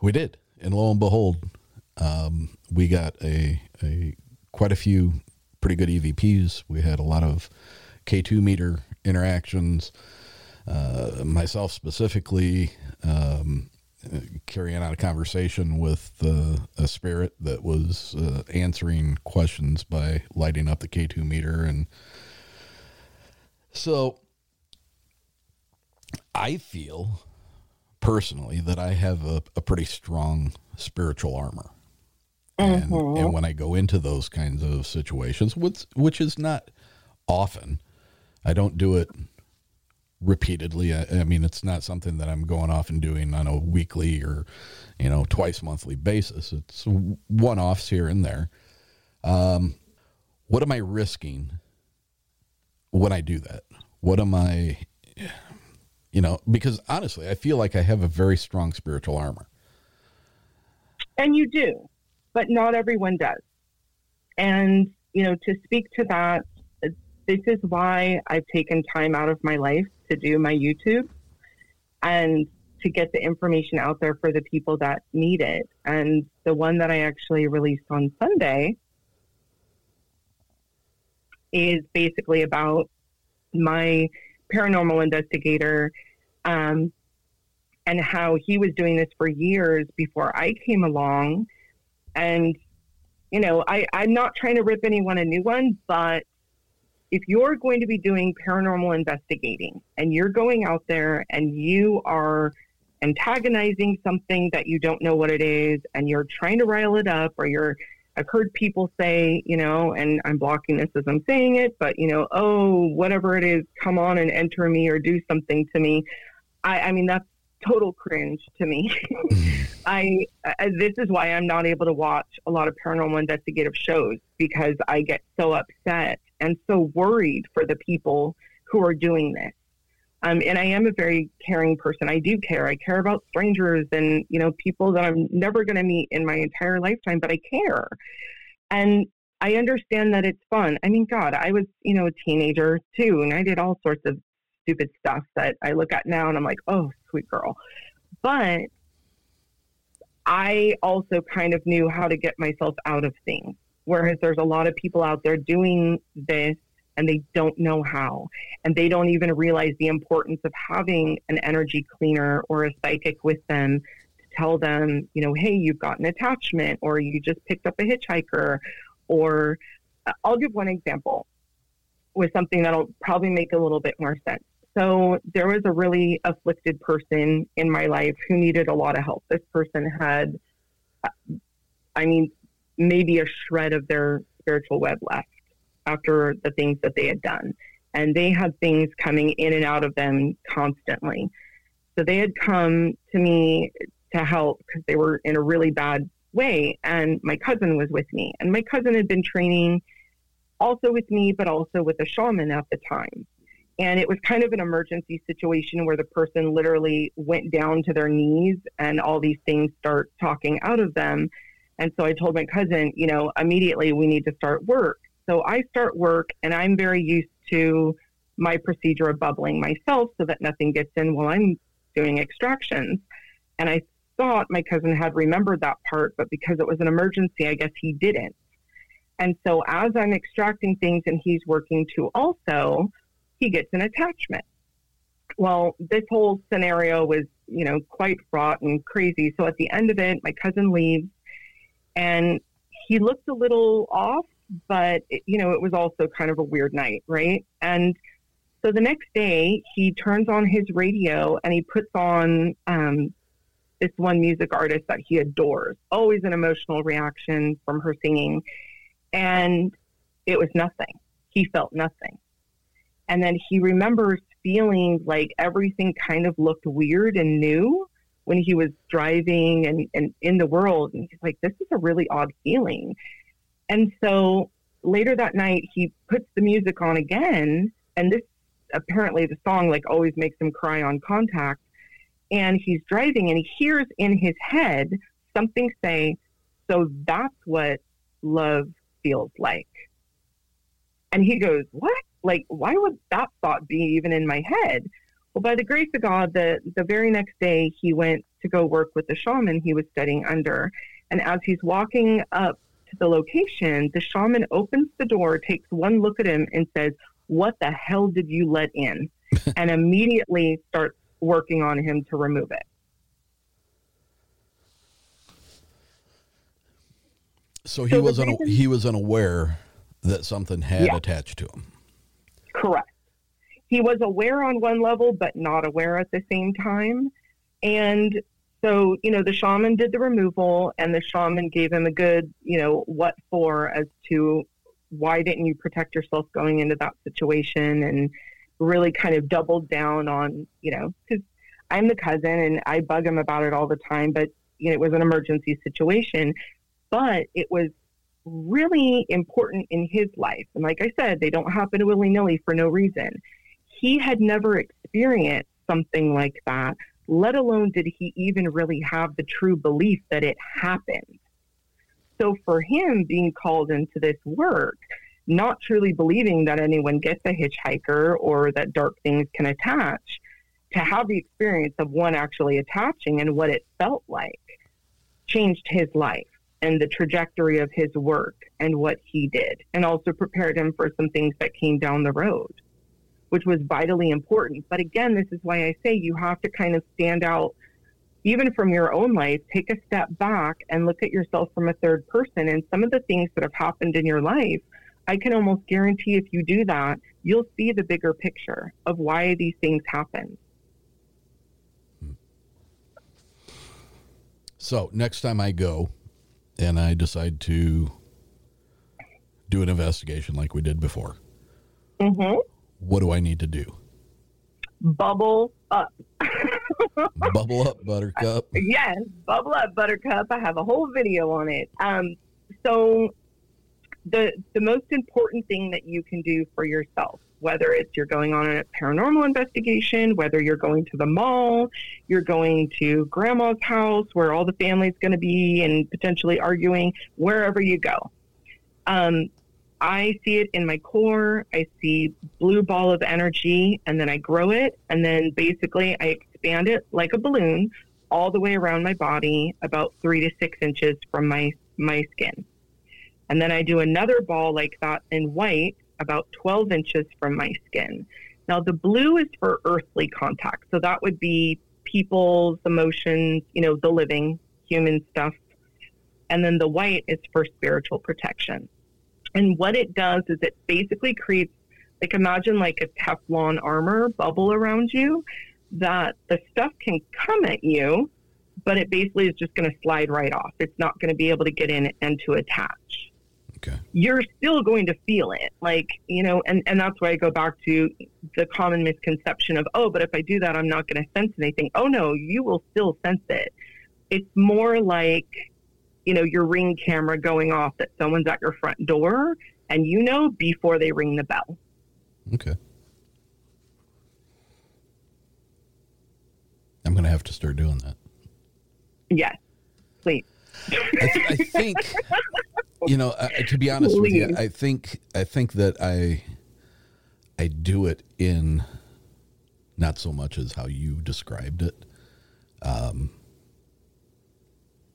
we did. And lo and behold, we got a quite a few pretty good EVPs. We had a lot of K2 meter interactions, myself specifically, carrying out a conversation with a spirit that was answering questions by lighting up the K2 meter. And so I feel personally that I have a pretty strong spiritual armor. And when I go into those kinds of situations, which is not often, I don't do it repeatedly. I mean, it's not something that I'm going off and doing on a weekly or, you know, twice monthly basis. It's one-offs here and there. What am I risking when I do that? What am I, you know, because honestly, I feel like I have a very strong spiritual armor. And you do. But not everyone does. And, you know, to speak to that, this is why I've taken time out of my life to do my YouTube and to get the information out there for the people that need it. And the one that I actually released on Sunday is basically about my paranormal investigator, and how he was doing this for years before I came along. And, you know, I'm not trying to rip anyone a new one, but if you're going to be doing paranormal investigating and you're going out there and you are antagonizing something that you don't know what it is and you're trying to rile it up, or I've heard people say, you know, and I'm blocking this as I'm saying it, but, you know, oh, whatever it is, come on and enter me or do something to me. I mean, that's total cringe to me. This is why I'm not able to watch a lot of paranormal investigative shows, because I get so upset and so worried for the people who are doing this. And I am a very caring person. I do care. I care about strangers and, you know, people that I'm never going to meet in my entire lifetime, but I care. And I understand that it's fun. I mean, God, I was, you know, a teenager too, and I did all sorts of stupid stuff that I look at now and I'm like, oh, sweet girl. But I also kind of knew how to get myself out of things. Whereas there's a lot of people out there doing this and they don't know how, and they don't even realize the importance of having an energy cleaner or a psychic with them to tell them, you know, hey, you've got an attachment, or you just picked up a hitchhiker. Or I'll give one example with something that'll probably make a little bit more sense. So there was a really afflicted person in my life who needed a lot of help. This person had, I mean, maybe a shred of their spiritual web left after the things that they had done. And they had things coming in and out of them constantly. So they had come to me to help because they were in a really bad way. And my cousin was with me, and my cousin had been training also with me, but also with a shaman at the time. And it was kind of an emergency situation where the person literally went down to their knees and all these things start talking out of them. And so I told my cousin, you know, immediately we need to start work. So I start work, and I'm very used to my procedure of bubbling myself so that nothing gets in while I'm doing extractions. And I thought my cousin had remembered that part, but because it was an emergency, I guess he didn't. And so as I'm extracting things and he's working too also, he gets an attachment. Well, this whole scenario was, you know, quite fraught and crazy. So at the end of it, my cousin leaves, and he looked a little off, but it, you know, it was also kind of a weird night, right? And so the next day he turns on his radio and he puts on this one music artist that he adores, always an emotional reaction from her singing. And it was nothing. He felt nothing. And then he remembers feeling like everything kind of looked weird and new when he was driving and in the world. And he's like, this is a really odd feeling. And so later that night, he puts the music on again. And this, apparently the song like always makes him cry on contact. And he's driving, and he hears in his head something say, so that's what love feels like. And he goes, what? Like, why would that thought be even in my head? Well, by the grace of God, the very next day he went to go work with the shaman he was studying under. And as he's walking up to the location, the shaman opens the door, takes one look at him, and says, what the hell did you let in? And immediately starts working on him to remove it. So he was unaware that something had attached to him. Correct. He was aware on one level, but not aware at the same time. And so, you know, the shaman did the removal, and the shaman gave him a good, you know, what for, as to why didn't you protect yourself going into that situation, and really kind of doubled down on, you know, because I'm the cousin and I bug him about it all the time, but, you know, it was an emergency situation. But it was really important in his life. And like I said, they don't happen willy-nilly for no reason. He had never experienced something like that, let alone did he even really have the true belief that it happened. So for him being called into this work, not truly believing that anyone gets a hitchhiker or that dark things can attach, to have the experience of one actually attaching and what it felt like changed his life and the trajectory of his work and what he did, and also prepared him for some things that came down the road, which was vitally important. But again, this is why I say you have to kind of stand out even from your own life, take a step back and look at yourself from a third person. And some of the things that have happened in your life, I can almost guarantee if you do that, you'll see the bigger picture of why these things happen. So next time I go, and I decide to do an investigation like we did before, mm-hmm. What do I need to do? Bubble up. Bubble up, Buttercup. Yes, bubble up, Buttercup. I have a whole video on it. So the most important thing that you can do for yourself, whether it's you're going on a paranormal investigation, whether you're going to the mall, you're going to grandma's house where all the family's going to be and potentially arguing, wherever you go. I see it in my core. I see blue ball of energy, and then I grow it. And then basically I expand it like a balloon all the way around my body, about 3 to 6 inches from my skin. And then I do another ball like that in white, about 12 inches from my skin. Now the blue is for earthly contact. So that would be people's emotions, the living human stuff. And then the white is for spiritual protection. And what it does is it basically creates, imagine a Teflon armor bubble around you that the stuff can come at you, but it basically is just going to slide right off. It's not going to be able to get in and to attach. Okay. You're still going to feel it. And that's why I go back to the common misconception of, but if I do that, I'm not going to sense anything. Oh no, you will still sense it. It's more your ring camera going off that someone's at your front door and before they ring the bell. Okay. I'm going to have to start doing that. Yes, please. I think, to be honest please. With you, I think that I do it in not so much as how you described it.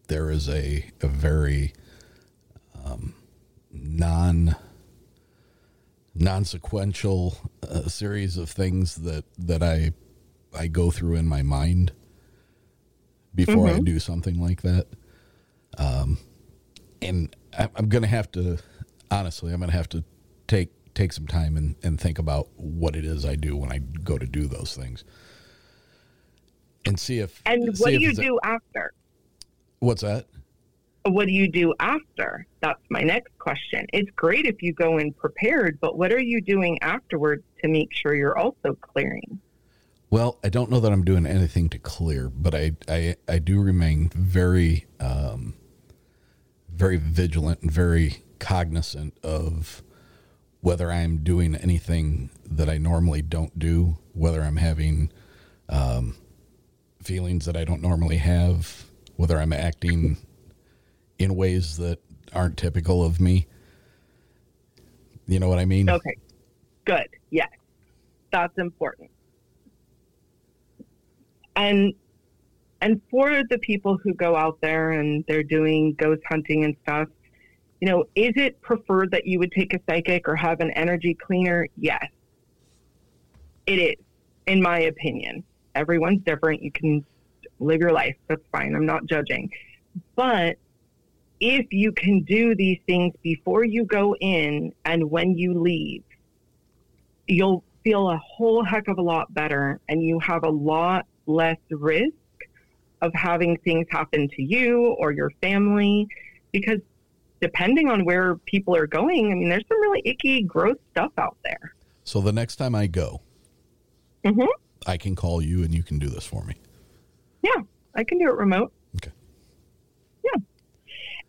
There is a very non-sequential series of things that I go through in my mind before I do something like that. And I'm going to have to, honestly, I'm going to have to take some time and think about what it is I do when I go to do those things. And see if... And what do you do after? What's that? What do you do after? That's my next question. It's great if you go in prepared, but what are you doing afterwards to make sure you're also clearing? Well, I don't know that I'm doing anything to clear, but I do remain very, very vigilant and very cognizant of whether I'm doing anything that I normally don't do, whether I'm having feelings that I don't normally have, whether I'm acting in ways that aren't typical of me. You know what I mean? Okay, good. Yes, that's important. And for the people who go out there and they're doing ghost hunting and stuff, is it preferred that you would take a psychic or have an energy cleaner? Yes, it is, in my opinion. Everyone's different. You can live your life. That's fine. I'm not judging. But if you can do these things before you go in and when you leave, you'll feel a whole heck of a lot better, and you have a lot less risk of having things happen to you or your family, because depending on where people are going, there's some really icky, gross stuff out there. So the next time I go, I can call you and you can do this for me. Yeah, I can do it remote. Okay. Yeah.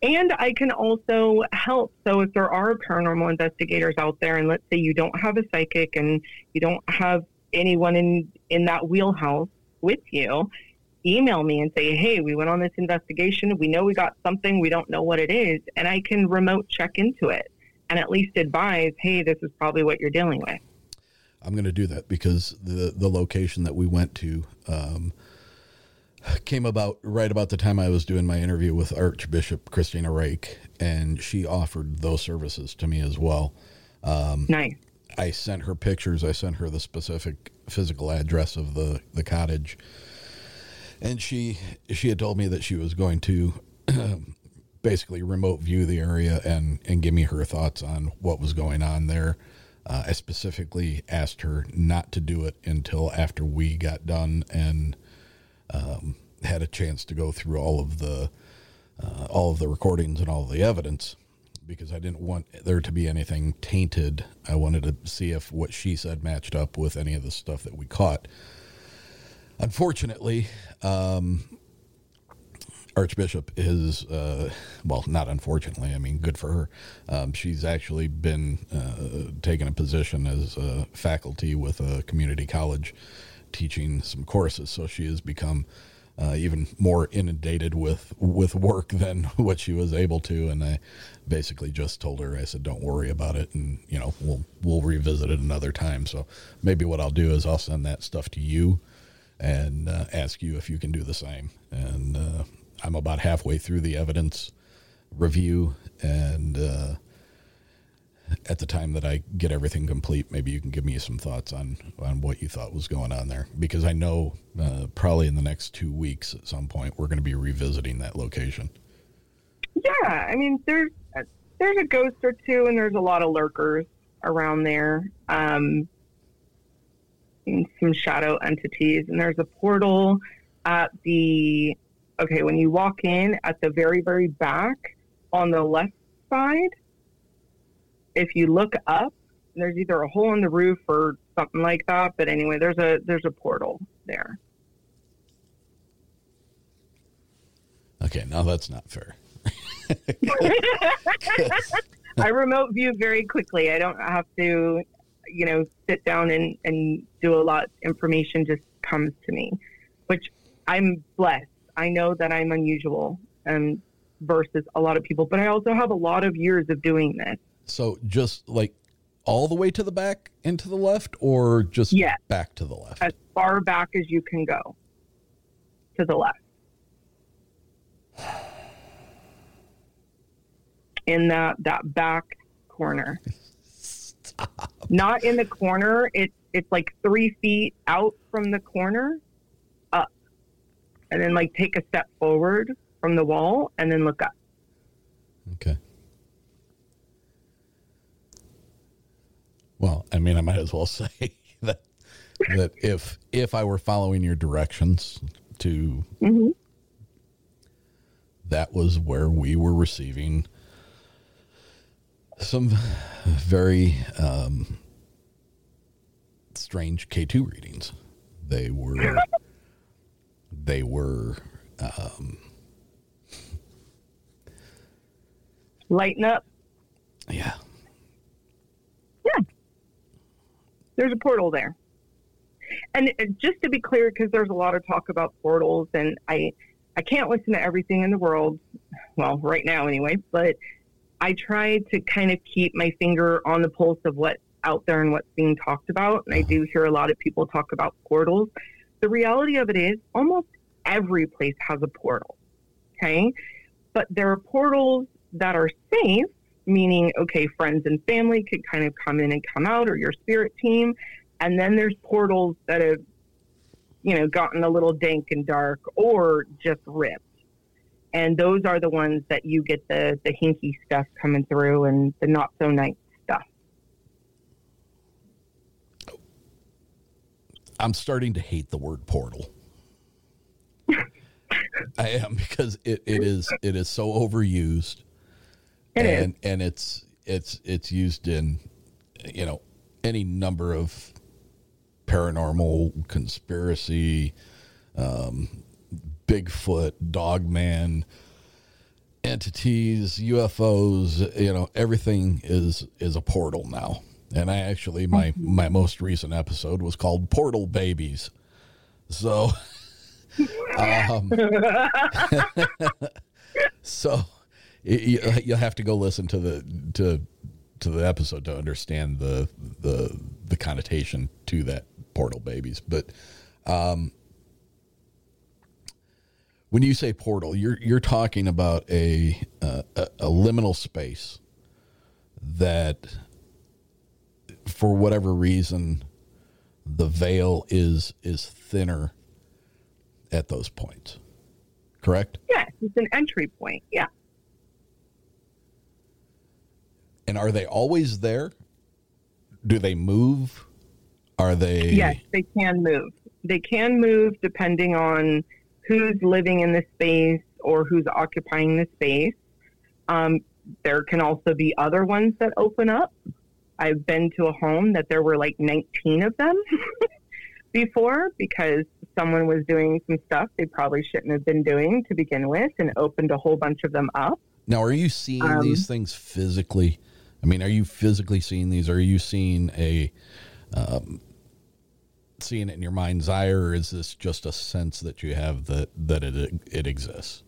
And I can also help. So if there are paranormal investigators out there, and let's say you don't have a psychic and you don't have anyone in that wheelhouse with you, email me and say, hey, we went on this investigation. We know we got something. We don't know what it is. And I can remote check into it and at least advise, hey, this is probably what you're dealing with. I'm going to do that, because the location that we went to, came about right about the time I was doing my interview with Archbishop Kristina Reich, and she offered those services to me as well. Nice. I sent her pictures. I sent her the specific physical address of the cottage, and she had told me that she was going to basically remote view the area and give me her thoughts on what was going on there. I specifically asked her not to do it until after we got done and had a chance to go through all of the recordings and all of the evidence, because I didn't want there to be anything tainted. I wanted to see if what she said matched up with any of the stuff that we caught. Unfortunately, Archbishop is, well, not unfortunately, I mean, good for her. She's actually been taking a position as a faculty with a community college teaching some courses. So she has become even more inundated with work than what she was able to. And I basically just told her, I said, don't worry about it. And, you know, we'll revisit it another time. So maybe what I'll do is I'll send that stuff to you and ask you if you can do the same. And, I'm about halfway through the evidence review, and at the time that I get everything complete, maybe you can give me some thoughts on what you thought was going on there, because I know probably in the next 2 weeks at some point we're going to be revisiting that location. Yeah, I mean, there's a ghost or two, and there's a lot of lurkers around there, and some shadow entities, and there's a portal at the... Okay, when you walk in at the very, very back on the left side, if you look up, there's either a hole in the roof or something like that. But anyway, there's a portal there. Okay, now that's not fair. I remote view very quickly. I don't have to, you know, sit down and do a lot. Information just comes to me, which I'm blessed. I know that I'm unusual versus a lot of people, but I also have a lot of years of doing this. So just like all the way to the back and to the left, or just back to the left? As far back as you can go to the left. In that back corner. Stop. Not in the corner. It's like 3 feet out from the corner. And then, like, take a step forward from the wall and then look up. Okay. Well, I mean, I might as well say that if I were following your directions to, mm-hmm. that was where we were receiving some very strange K2 readings. They were... They were lighten up. Yeah. Yeah. There's a portal there. And just to be clear, because there's a lot of talk about portals, and I can't listen to everything in the world. Well, right now anyway, but I try to kind of keep my finger on the pulse of what's out there and what's being talked about. And I do hear a lot of people talk about portals. The reality of it is almost every place has a portal, okay? But there are portals that are safe, meaning, okay, friends and family could kind of come in and come out, or your spirit team. And then there's portals that have, you know, gotten a little dank and dark or just ripped. And those are the ones that you get the hinky stuff coming through and the not-so-nice stuff. I'm starting to hate the word portal. I am, because it is so overused, and it's used in, you know, any number of paranormal, conspiracy, Bigfoot, Dogman, entities, UFOs, you know, everything is a portal now. And I actually, my most recent episode was called Portal Babies. So, so you'll have to go listen to the episode to understand the connotation to that, Portal Babies. But, when you say portal, you're talking about a liminal space that, for whatever reason, the veil is thinner at those points, correct? Yes, it's an entry point, yeah. And are they always there? Do they move? Are they... Yes, they can move. They can move depending on who's living in the space or who's occupying the space. There can also be other ones that open up. I've been to a home that there were like 19 of them before, because someone was doing some stuff they probably shouldn't have been doing to begin with and opened a whole bunch of them up. Now, are you seeing these things physically? I mean, are you physically seeing these? Are you seeing seeing it in your mind's eye, or is this just a sense that you have that it exists?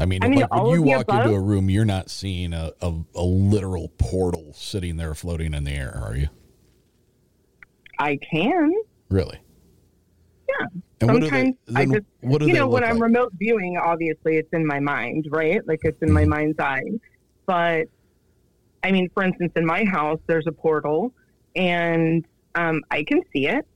I mean, like when you walk into a room, you're not seeing a literal portal sitting there floating in the air, are you? I can. Really? Yeah. And sometimes when I'm remote viewing, obviously it's in my mind, right? Like it's in my mind's eye. But I mean, for instance, in my house, there's a portal and I can see it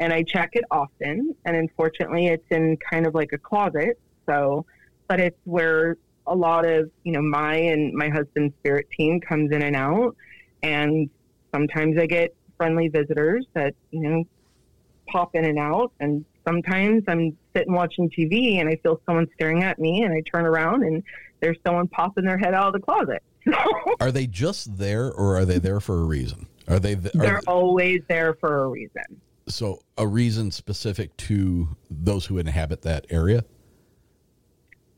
and I check it often. And unfortunately it's in kind of like a closet. So, but it's where a lot of, my and my husband's spirit team comes in and out. And sometimes I get friendly visitors that, pop in and out. And sometimes I'm sitting watching TV and I feel someone staring at me and I turn around and there's someone popping their head out of the closet. Are they just there, or are they there for a reason? They're always there for a reason. So a reason specific to those who inhabit that area?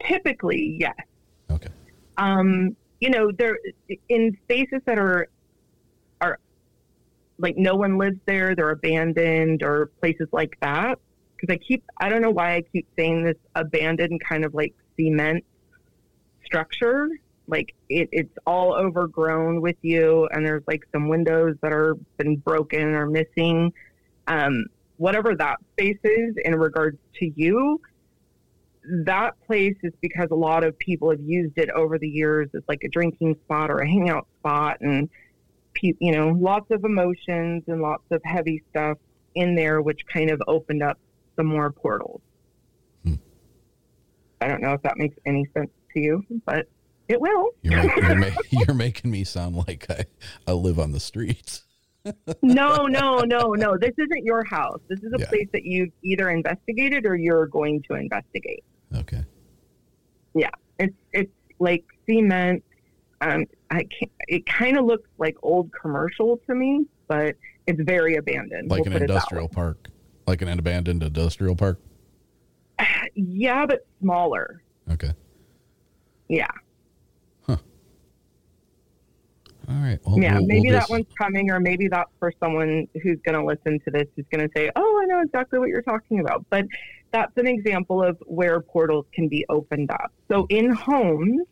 Typically, yes. Okay. They're in spaces that are like no one lives there. They're abandoned or places like that. Because I don't know why I keep saying this abandoned kind of like cement structure. Like it's all overgrown with you, and there's like some windows that are been broken or missing. Whatever that space is in regards to you, that place is because a lot of people have used it over the years as like a drinking spot or a hangout spot, and lots of emotions and lots of heavy stuff in there, which kind of opened up some more portals. I don't know if that makes any sense to you, but it will. You're making me sound like I live on the streets. No. This isn't your house. This is a place that you've either investigated or you're going to investigate. Okay. Yeah. It's like cement. It kind of looks like old commercial to me, but it's very abandoned. Like an industrial park, like an abandoned industrial park. Yeah, but smaller. Okay. Yeah. All right. Well, yeah, that one's coming, or maybe that's for someone who's going to listen to this, who's going to say, oh, I know exactly what you're talking about. But that's an example of where portals can be opened up. So in homes,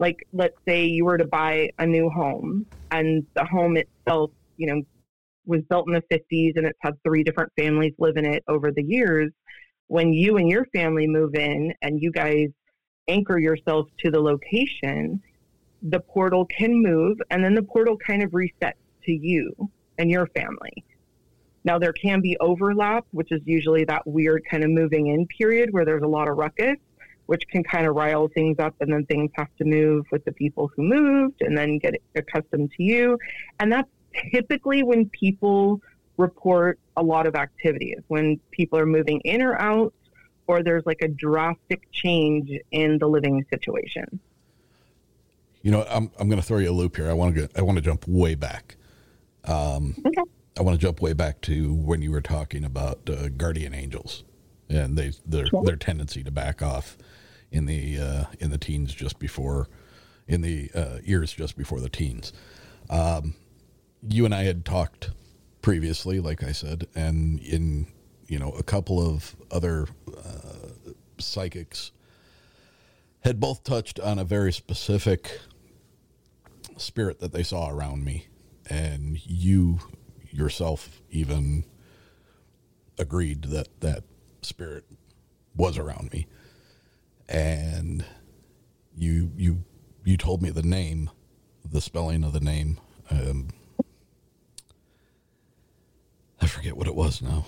like let's say you were to buy a new home, and the home itself, was built in the 50s, and it's had 3 different families live in it over the years. When you and your family move in and you guys anchor yourselves to the location, the portal can move, and then the portal kind of resets to you and your family. Now, there can be overlap, which is usually that weird kind of moving in period where there's a lot of ruckus, which can kind of rile things up, and then things have to move with the people who moved and then get accustomed to you. And that's typically when people report a lot of activities, when people are moving in or out, or there's like a drastic change in the living situation. I'm going to throw you a loop here. I want to jump way back. Okay. I want to jump way back to when you were talking about guardian angels and their tendency to back off in the teens, just before the teens. You and I had talked previously, like I said, and in a couple of other psychics had both touched on a very specific spirit that they saw around me, and you yourself even agreed that spirit was around me, and you told me the name, the spelling of the name. I forget what it was now.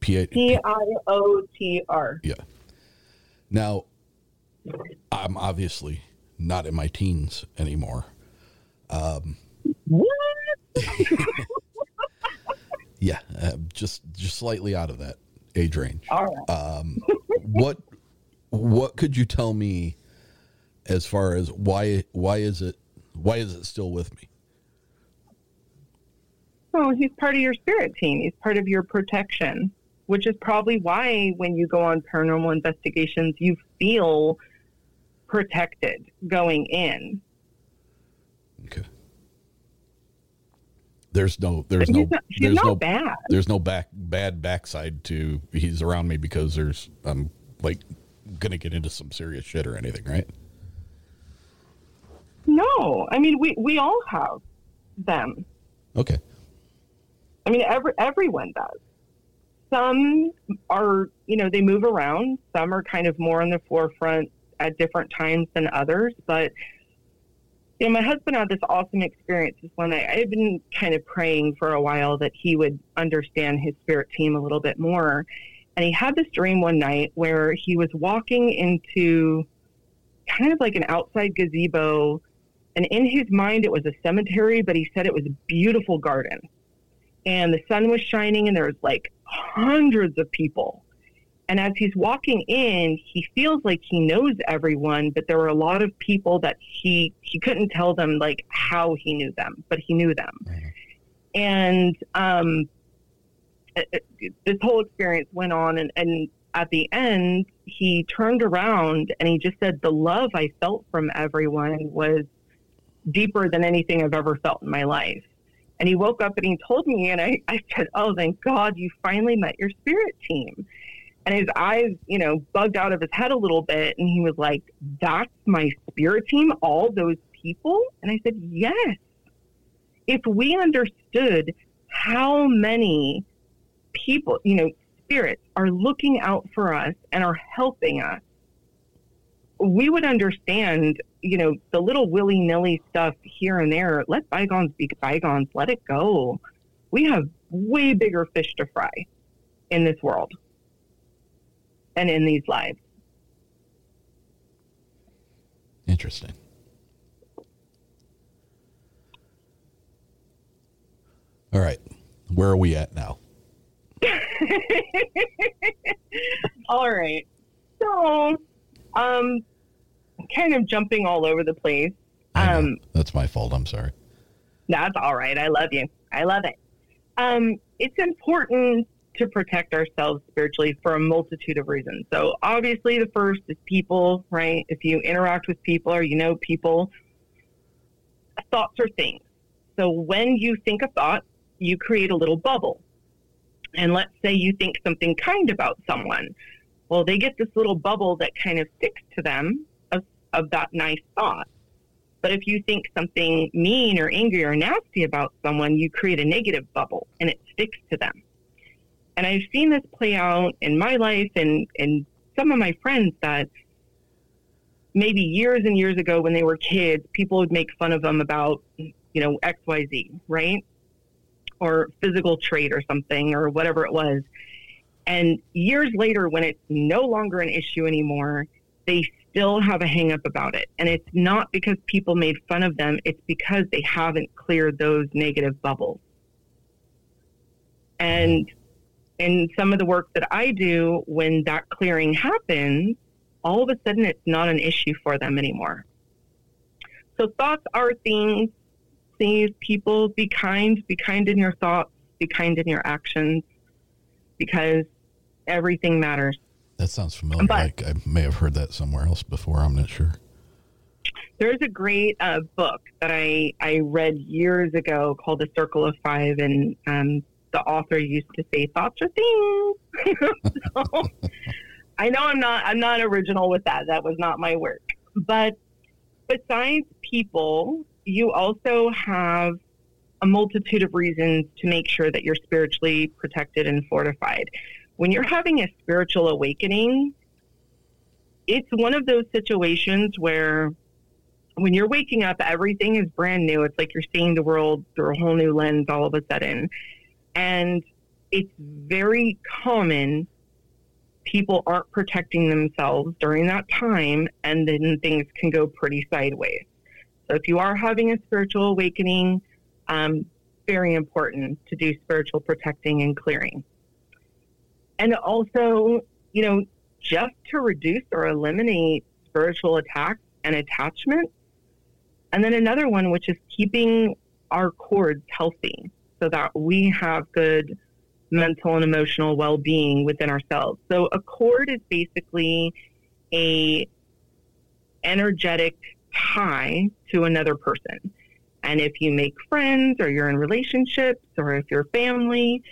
P-I-O-T-R. Yeah. Now, I'm obviously not in my teens anymore. What? Yeah, just slightly out of that age range. All right. What could you tell me as far as why is it still with me? No, he's part of your spirit team. He's part of your protection, which is probably why when you go on paranormal investigations, you feel protected going in. Okay. There's no bad backside to he's around me because I'm like going to get into some serious shit or anything, right? No, I mean, we all have them. Okay. I mean, everyone does. Some are, you know, they move around. Some are kind of more on the forefront at different times than others. But, you know, my husband had this awesome experience when I had been kind of praying for a while that he would understand his spirit team a little bit more. And he had this dream one night where he was walking into kind of like an outside gazebo. And in his mind, it was a cemetery, but he said it was a beautiful garden. And the sun was shining, and there was like hundreds of people. And as he's walking in, he feels like he knows everyone, but there were a lot of people that he couldn't tell them like how he knew them, but he knew them. Mm-hmm. And this whole experience went on, and at the end, he turned around, and he just said, the love I felt from everyone was deeper than anything I've ever felt in my life. And he woke up and he told me, and I said, oh, thank God you finally met your spirit team. And his eyes, you know, bugged out of his head a little bit. And he was like, that's my spirit team, all those people? And I said, yes. If we understood how many people, you know, spirits are looking out for us and are helping us, we would understand, you know, the little willy-nilly stuff here and there. Let bygones be bygones. Let it go. We have way bigger fish to fry in this world and in these lives. Interesting. All right. Where are we at now? All right. So, kind of jumping all over the place. That's my fault. I'm sorry. That's all right. I love you. I love it. It's important to protect ourselves spiritually for a multitude of reasons. So obviously the first is people, right? If you interact with people or you know people, thoughts are things. So when you think a thought, you create a little bubble. And let's say you think something kind about someone. Well, they get this little bubble that kind of sticks to them of that nice thought. But if you think something mean or angry or nasty about someone, you create a negative bubble and it sticks to them. And I've seen this play out in my life and some of my friends that maybe years and years ago when they were kids, people would make fun of them about, you know, XYZ, right? Or physical trait or something or whatever it was. And years later, when it's no longer an issue anymore, they still have a hang up about it. And it's not because people made fun of them. It's because they haven't cleared those negative bubbles. And in some of the work that I do, when that clearing happens, all of a sudden it's not an issue for them anymore. So thoughts are things. These people, be kind in your thoughts, be kind in your actions, because everything matters. That sounds familiar. But I may have heard that somewhere else before. I'm not sure. There's a great book that I read years ago called The Circle of Five, and the author used to say, thoughts are things. So, I know I'm not original with that. That was not my work. But besides people, you also have a multitude of reasons to make sure that you're spiritually protected and fortified. When you're having a spiritual awakening, it's one of those situations where when you're waking up, everything is brand new. It's like you're seeing the world through a whole new lens all of a sudden. And it's very common people aren't protecting themselves during that time, and then things can go pretty sideways. So if you are having a spiritual awakening, very important to do spiritual protecting and clearing. And also, you know, just to reduce or eliminate spiritual attacks and attachments. And then another one, which is keeping our cords healthy. so that we have good mental and emotional well-being within ourselves. So a cord is basically a energetic tie to another person. And if you make friends or you're in relationships or if you're family,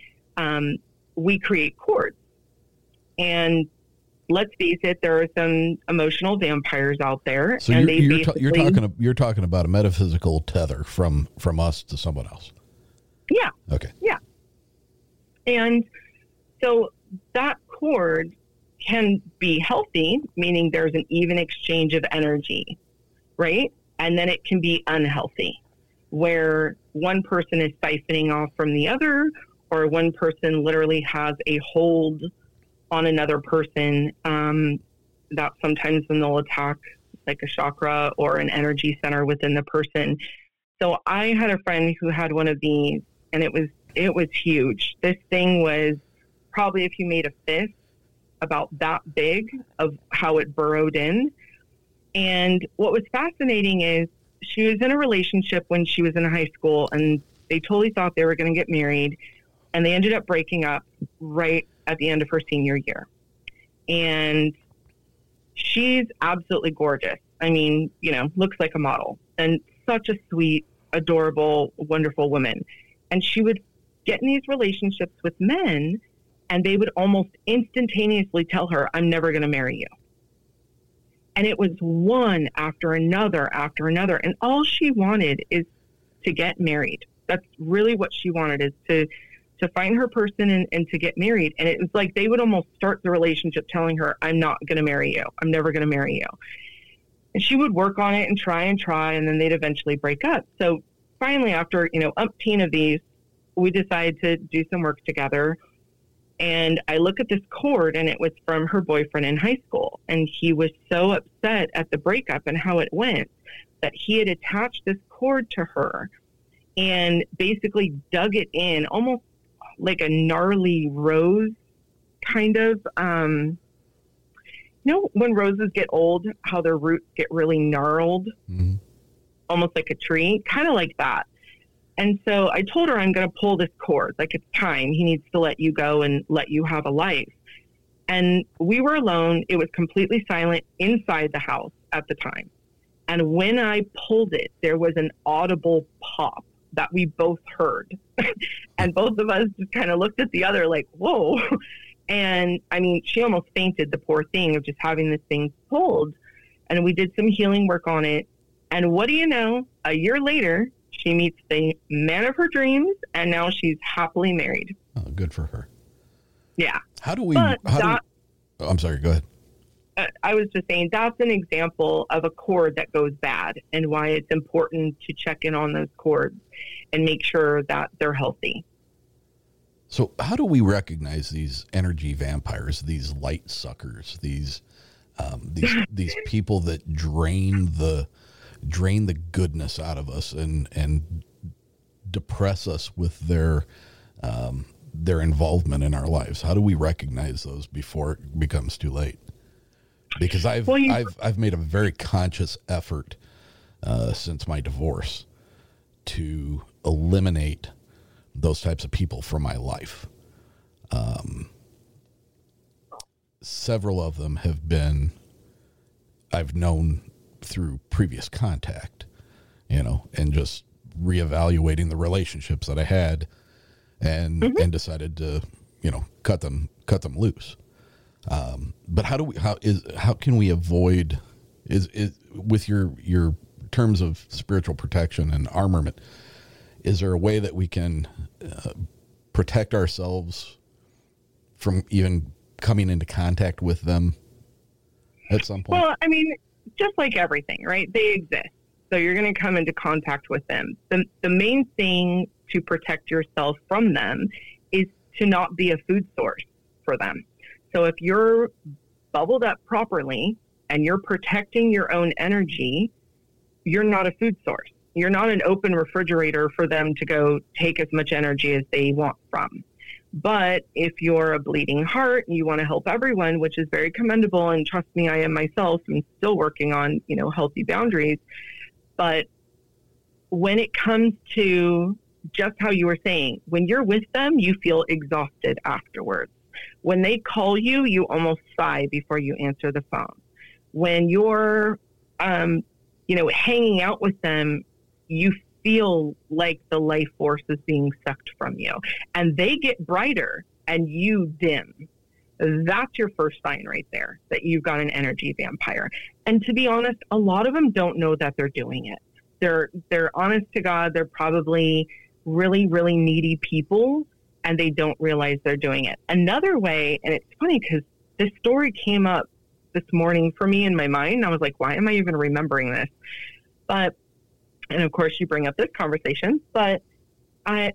we create cords. And let's face it, there are some emotional vampires out there. So and you're talking about a metaphysical tether from us to someone else. Yeah. Okay. Yeah. And so that cord can be healthy, meaning there's an even exchange of energy, right? And then it can be unhealthy, where one person is siphoning off from the other, or one person literally has a hold on another person, that sometimes when they'll attack like a chakra or an energy center within the person. So I had a friend who had one of these, and it was huge. This thing was probably, if you made a fist, about that big of how it burrowed in. And what was fascinating is she was in a relationship when she was in high school, and they totally thought they were going to get married, and they ended up breaking up right at the end of her senior year. And she's absolutely gorgeous. I mean, you know, looks like a model and such a sweet, adorable, wonderful woman. And she would get in these relationships with men, and they would almost instantaneously tell her, I'm never going to marry you. And it was one after another after another. And all she wanted is to get married. That's really what she wanted, is to find her person and to get married. And it was like they would almost start the relationship telling her, I'm not going to marry you. I'm never going to marry you. And she would work on it and try, and then they'd eventually break up. So finally, after, you know, umpteen of these, we decided to do some work together. And I look at this cord, and it was from her boyfriend in high school. And he was so upset at the breakup and how it went that he had attached this cord to her and basically dug it in, almost like a gnarly rose kind of, you know, when roses get old, how their roots get really gnarled, mm-hmm. almost like a tree, kind of like that. And so I told her, I'm going to pull this cord. Like, it's time. He needs to let you go and let you have a life. And we were alone. It was completely silent inside the house at the time. And when I pulled it, there was an audible pop that we both heard. And both of us just kind of looked at the other like, whoa. And I mean, she almost fainted, the poor thing, of just having this thing pulled. And we did some healing work on it. And what do you know? A year later, she meets the man of her dreams, and now she's happily married. Oh, good for her. Yeah. I'm sorry, go ahead. I was just saying, that's an example of a cord that goes bad and why it's important to check in on those cords and make sure that they're healthy. So how do we recognize these energy vampires, these light suckers, these people that drain the goodness out of us and depress us with their involvement in our lives? How do we recognize those before it becomes too late? Because I've made a very conscious effort since my divorce to eliminate those types of people from my life. Several of them have been, I've known through previous contact, you know, and just reevaluating the relationships that I had and decided to, you know, cut them loose. But how can we avoid with your terms of spiritual protection and armament, is there a way that we can protect ourselves from even coming into contact with them at some point? Well, I mean, just like everything, right? They exist. So you're going to come into contact with them. The main thing to protect yourself from them is to not be a food source for them. So if you're bubbled up properly and you're protecting your own energy, you're not a food source. You're not an open refrigerator for them to go take as much energy as they want from. But if you're a bleeding heart and you want to help everyone, which is very commendable, and trust me, I am myself, I'm still working on, you know, healthy boundaries. But when it comes to just how you were saying, when you're with them, you feel exhausted afterwards. When they call you, you almost sigh before you answer the phone. When you're, hanging out with them, you feel like the life force is being sucked from you, and they get brighter and you dim. That's your first sign right there that you've got an energy vampire. And to be honest, a lot of them don't know that they're doing it. They're honest to God. They're probably really, really needy people, and they don't realize they're doing it. Another way, and it's funny because this story came up this morning for me in my mind. I was like, why am I even remembering this? And of course you bring up this conversation, but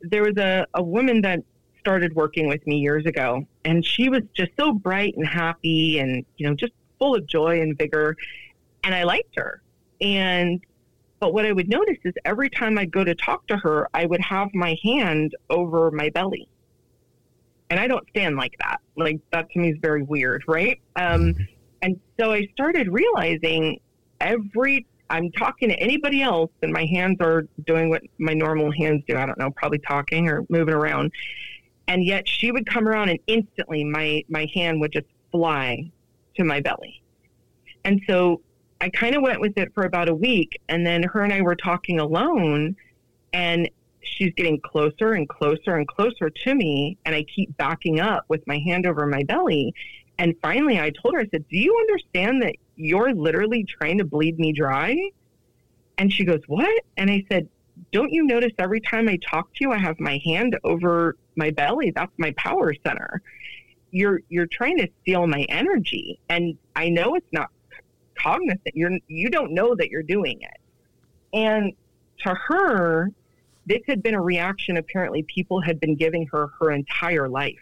there was a woman that started working with me years ago, and she was just so bright and happy and, just full of joy and vigor. And I liked her. But what I would notice is every time I'd go to talk to her, I would have my hand over my belly. And I don't stand like that. Like, that to me is very weird, right? And so I started realizing I'm talking to anybody else and my hands are doing what my normal hands do. I don't know, probably talking or moving around. And yet she would come around and instantly my hand would just fly to my belly. And so I kind of went with it for about a week, and then her and I were talking alone, and she's getting closer and closer and closer to me, and I keep backing up with my hand over my belly. And finally I told her, I said, do you understand that you're literally trying to bleed me dry? And she goes, what? And I said, don't you notice every time I talk to you, I have my hand over my belly? That's my power center. You're trying to steal my energy. And I know it's not cognizant. You don't know that you're doing it. And to her, this had been a reaction apparently people had been giving her entire life.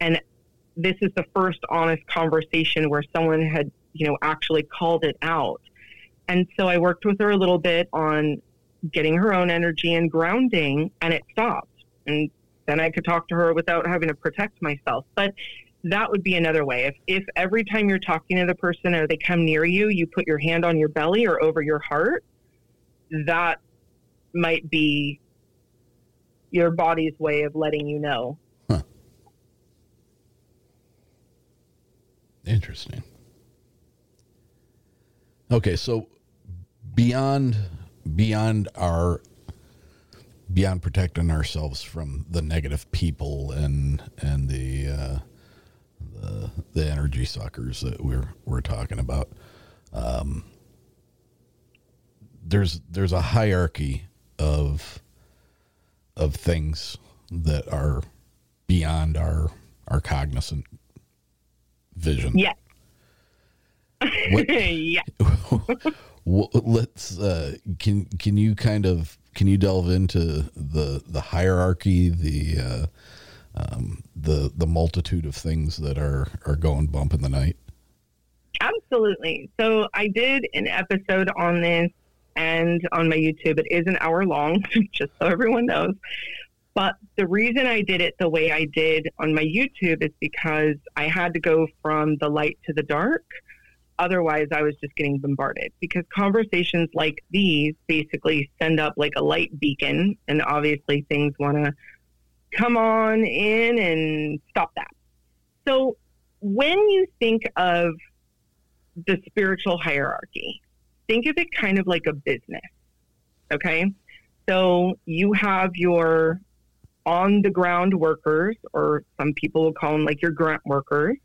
And this is the first honest conversation where someone had, actually called it out. And so I worked with her a little bit on getting her own energy and grounding, and it stopped. And then I could talk to her without having to protect myself. But that would be another way. If every time you're talking to the person or they come near you, you put your hand on your belly or over your heart, that might be your body's way of letting you know. Huh. Interesting. Okay, so beyond protecting ourselves from the negative people and the energy suckers that we're talking about, there's a hierarchy of things that are beyond our cognizant vision. Yeah. Yeah. Let's can you delve into the hierarchy, the multitude of things that are going bump in the night? Absolutely. So I did an episode on this and on my YouTube. It is an hour long, just so everyone knows. But the reason I did it the way I did on my YouTube is because I had to go from the light to the dark. Otherwise, I was just getting bombarded, because conversations like these basically send up like a light beacon, and obviously things want to come on in and stop that. So when you think of the spiritual hierarchy, think of it kind of like a business. Okay. So you have your on the ground workers, or some people will call them like your grunt workers.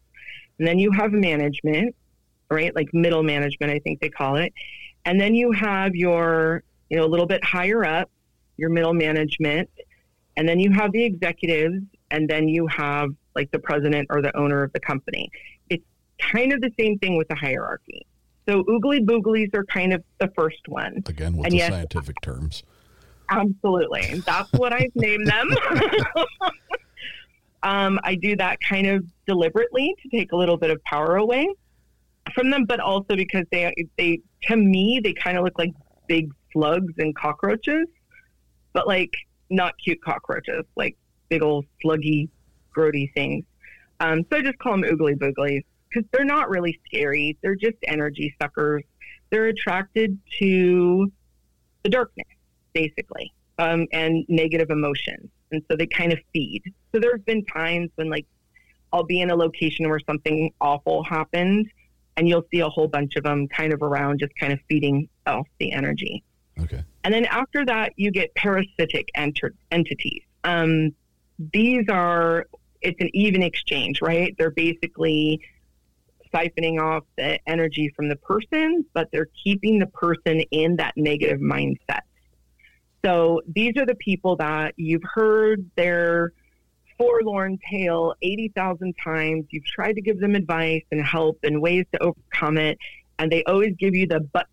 And then you have management, right? Like middle management, I think they call it. And then you have your, a little bit higher up, your middle management. And then you have the executives, and then you have like the president or the owner of the company. It's kind of the same thing with the hierarchy. So oogly booglies are kind of the first one. Again, with scientific terms. Absolutely. That's what I've named them. I do that kind of deliberately to take a little bit of power away from them, but also because they to me, they kind of look like big slugs and cockroaches, but like not cute cockroaches, like big old sluggy, grody things. So I just call them oogly booglies, because they're not really scary. They're just energy suckers. They're attracted to the darkness, basically. and negative emotions. And so they kind of feed. So there have been times when, like, I'll be in a location where something awful happened, and you'll see a whole bunch of them kind of around, just kind of feeding off the energy. Okay. And then after that, you get parasitic entities. These are, it's an even exchange, right? They're basically siphoning off the energy from the person, but they're keeping the person in that negative mindset. So these are the people that you've heard their forlorn tale 80,000 times. You've tried to give them advice and help and ways to overcome it, and they always give you the but,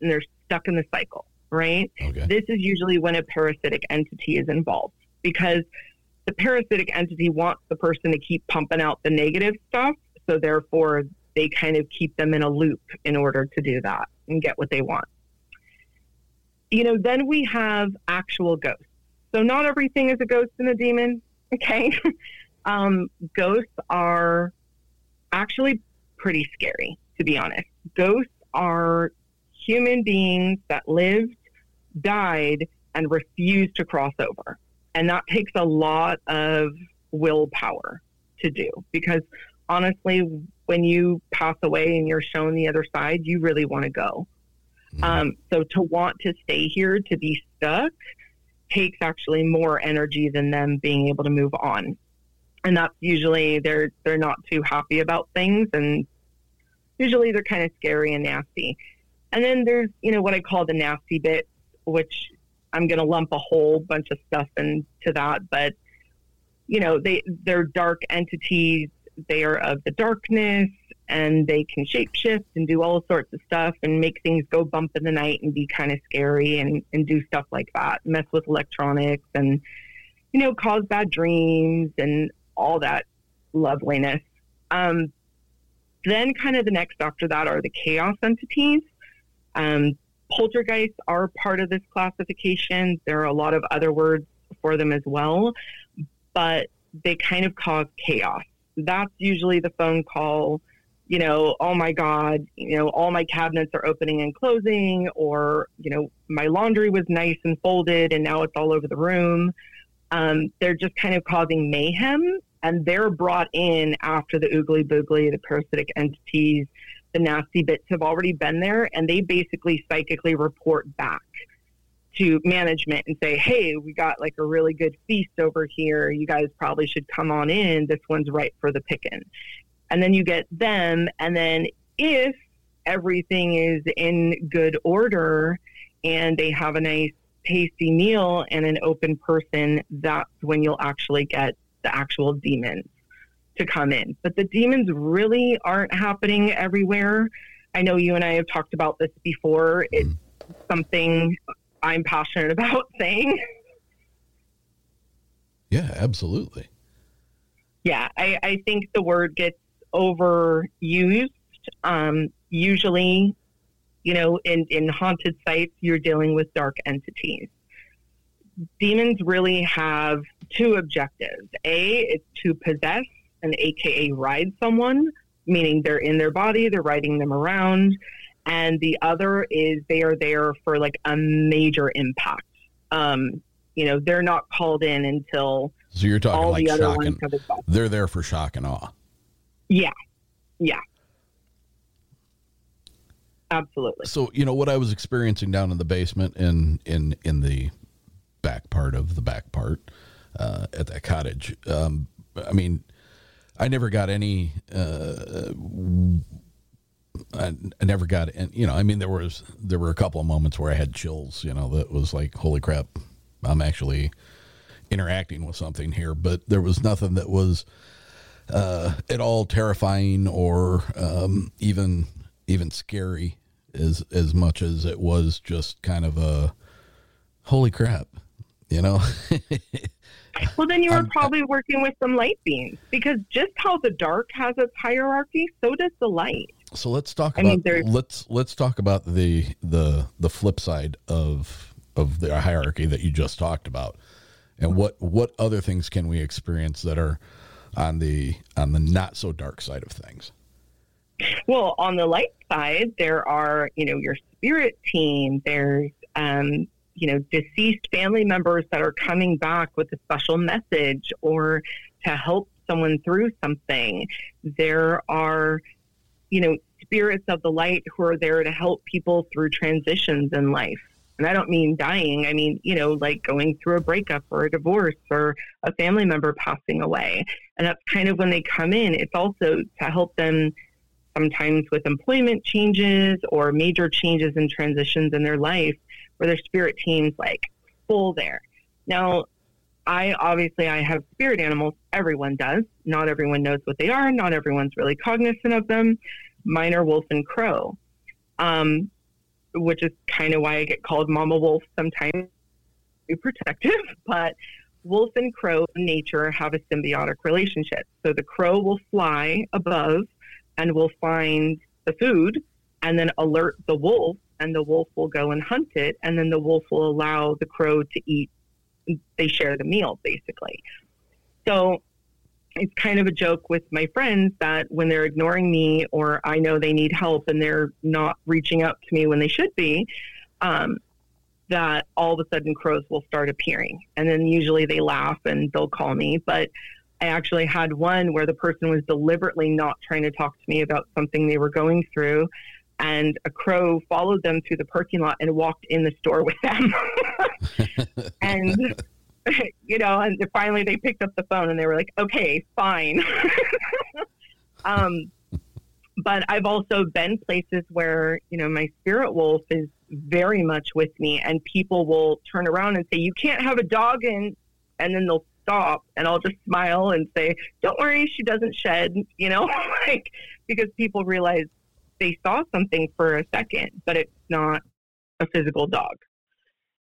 and they're stuck in the cycle, right? Okay. This is usually when a parasitic entity is involved, because the parasitic entity wants the person to keep pumping out the negative stuff. So therefore, they kind of keep them in a loop in order to do that and get what they want. You know, then we have actual ghosts. So not everything is a ghost and a demon, okay? Ghosts are actually pretty scary, to be honest. Ghosts are human beings that lived, died, and refused to cross over. And that takes a lot of willpower to do, because honestly, when you pass away and you're shown the other side, you really want to go. Mm-hmm. So to want to stay here, to be stuck, takes actually more energy than them being able to move on. And that's usually they're not too happy about things, and usually they're kind of scary and nasty. And then there's, you know, what I call the nasty bits, which I'm going to lump a whole bunch of stuff into that, but you know, they're dark entities. They are of the darkness, and they can shapeshift and do all sorts of stuff and make things go bump in the night and be kind of scary and do stuff like that, mess with electronics and, you know, cause bad dreams and all that loveliness. Then kind of the next after that are the chaos entities. Poltergeists are part of this classification. There are a lot of other words for them as well, but they kind of cause chaos. That's usually the phone call, you know, oh my God, you know, all my cabinets are opening and closing, or, you know, my laundry was nice and folded and now it's all over the room. They're just kind of causing mayhem, and they're brought in after the oogly boogly, the parasitic entities, the nasty bits have already been there, and they basically psychically report back to management and say, hey, we got like a really good feast over here. You guys probably should come on in. This one's right for the pickin'. And then you get them. And then if everything is in good order and they have a nice tasty meal and an open person, that's when you'll actually get the actual demons to come in. But the demons really aren't happening everywhere. I know you and I have talked about this before. It's something I'm passionate about saying. Yeah, absolutely. Yeah. I think the word gets overused. Usually, you know, in haunted sites, you're dealing with dark entities. Demons really have two objectives. A, it's to possess and AKA ride someone, meaning they're in their body, they're riding them around. And the other is they are there for like a major impact. You know, they're not called in until so you're talking all like the other ones have exhausted. They're there for shock and awe. Yeah. Yeah. Absolutely. So, you know, what I was experiencing down in the basement in the back part of the back part at that cottage. I mean, I never got any, I never got in, you know, I mean, there were a couple of moments where I had chills, you know, that was like, holy crap, I'm actually interacting with something here, but there was nothing that was, at all terrifying or, even scary as much as it was just kind of a, holy crap, you know? Well, then you were probably working with some light beams, because just how the dark has its hierarchy, so does the light. So let's talk about let's talk about the flip side of the hierarchy that you just talked about, and what other things can we experience that are on the not so dark side of things? Well, on the light side, there are, you know, your spirit team. There's you know, deceased family members that are coming back with a special message or to help someone through something. There are, you know, spirits of the light who are there to help people through transitions in life. And I don't mean dying. I mean, you know, like going through a breakup or a divorce or a family member passing away. And that's kind of when they come in. It's also to help them sometimes with employment changes or major changes and transitions in their life where their spirit team's like full there. Now, I have spirit animals. Everyone does. Not everyone knows what they are. Not everyone's really cognizant of them. Mine are wolf and crow, which is kind of why I get called Mama Wolf sometimes. Be protective, but wolf and crow in nature have a symbiotic relationship. So the crow will fly above and will find the food and then alert the wolf, and the wolf will go and hunt it, and then the wolf will allow the crow to eat. They share the meal, basically. So it's kind of a joke with my friends that when they're ignoring me or I know they need help and they're not reaching out to me when they should be, that all of a sudden crows will start appearing. And then usually they laugh and they'll call me. But I actually had one where the person was deliberately not trying to talk to me about something they were going through. And a crow followed them through the parking lot and walked in the store with them. And, you know, and finally they picked up the phone and they were like, okay, fine. But I've also been places where, you know, my spirit wolf is very much with me, and people will turn around and say, you can't have a dog in, and then they'll stop, and I'll just smile and say, don't worry, she doesn't shed, you know, like, because people realize they saw something for a second, but it's not a physical dog.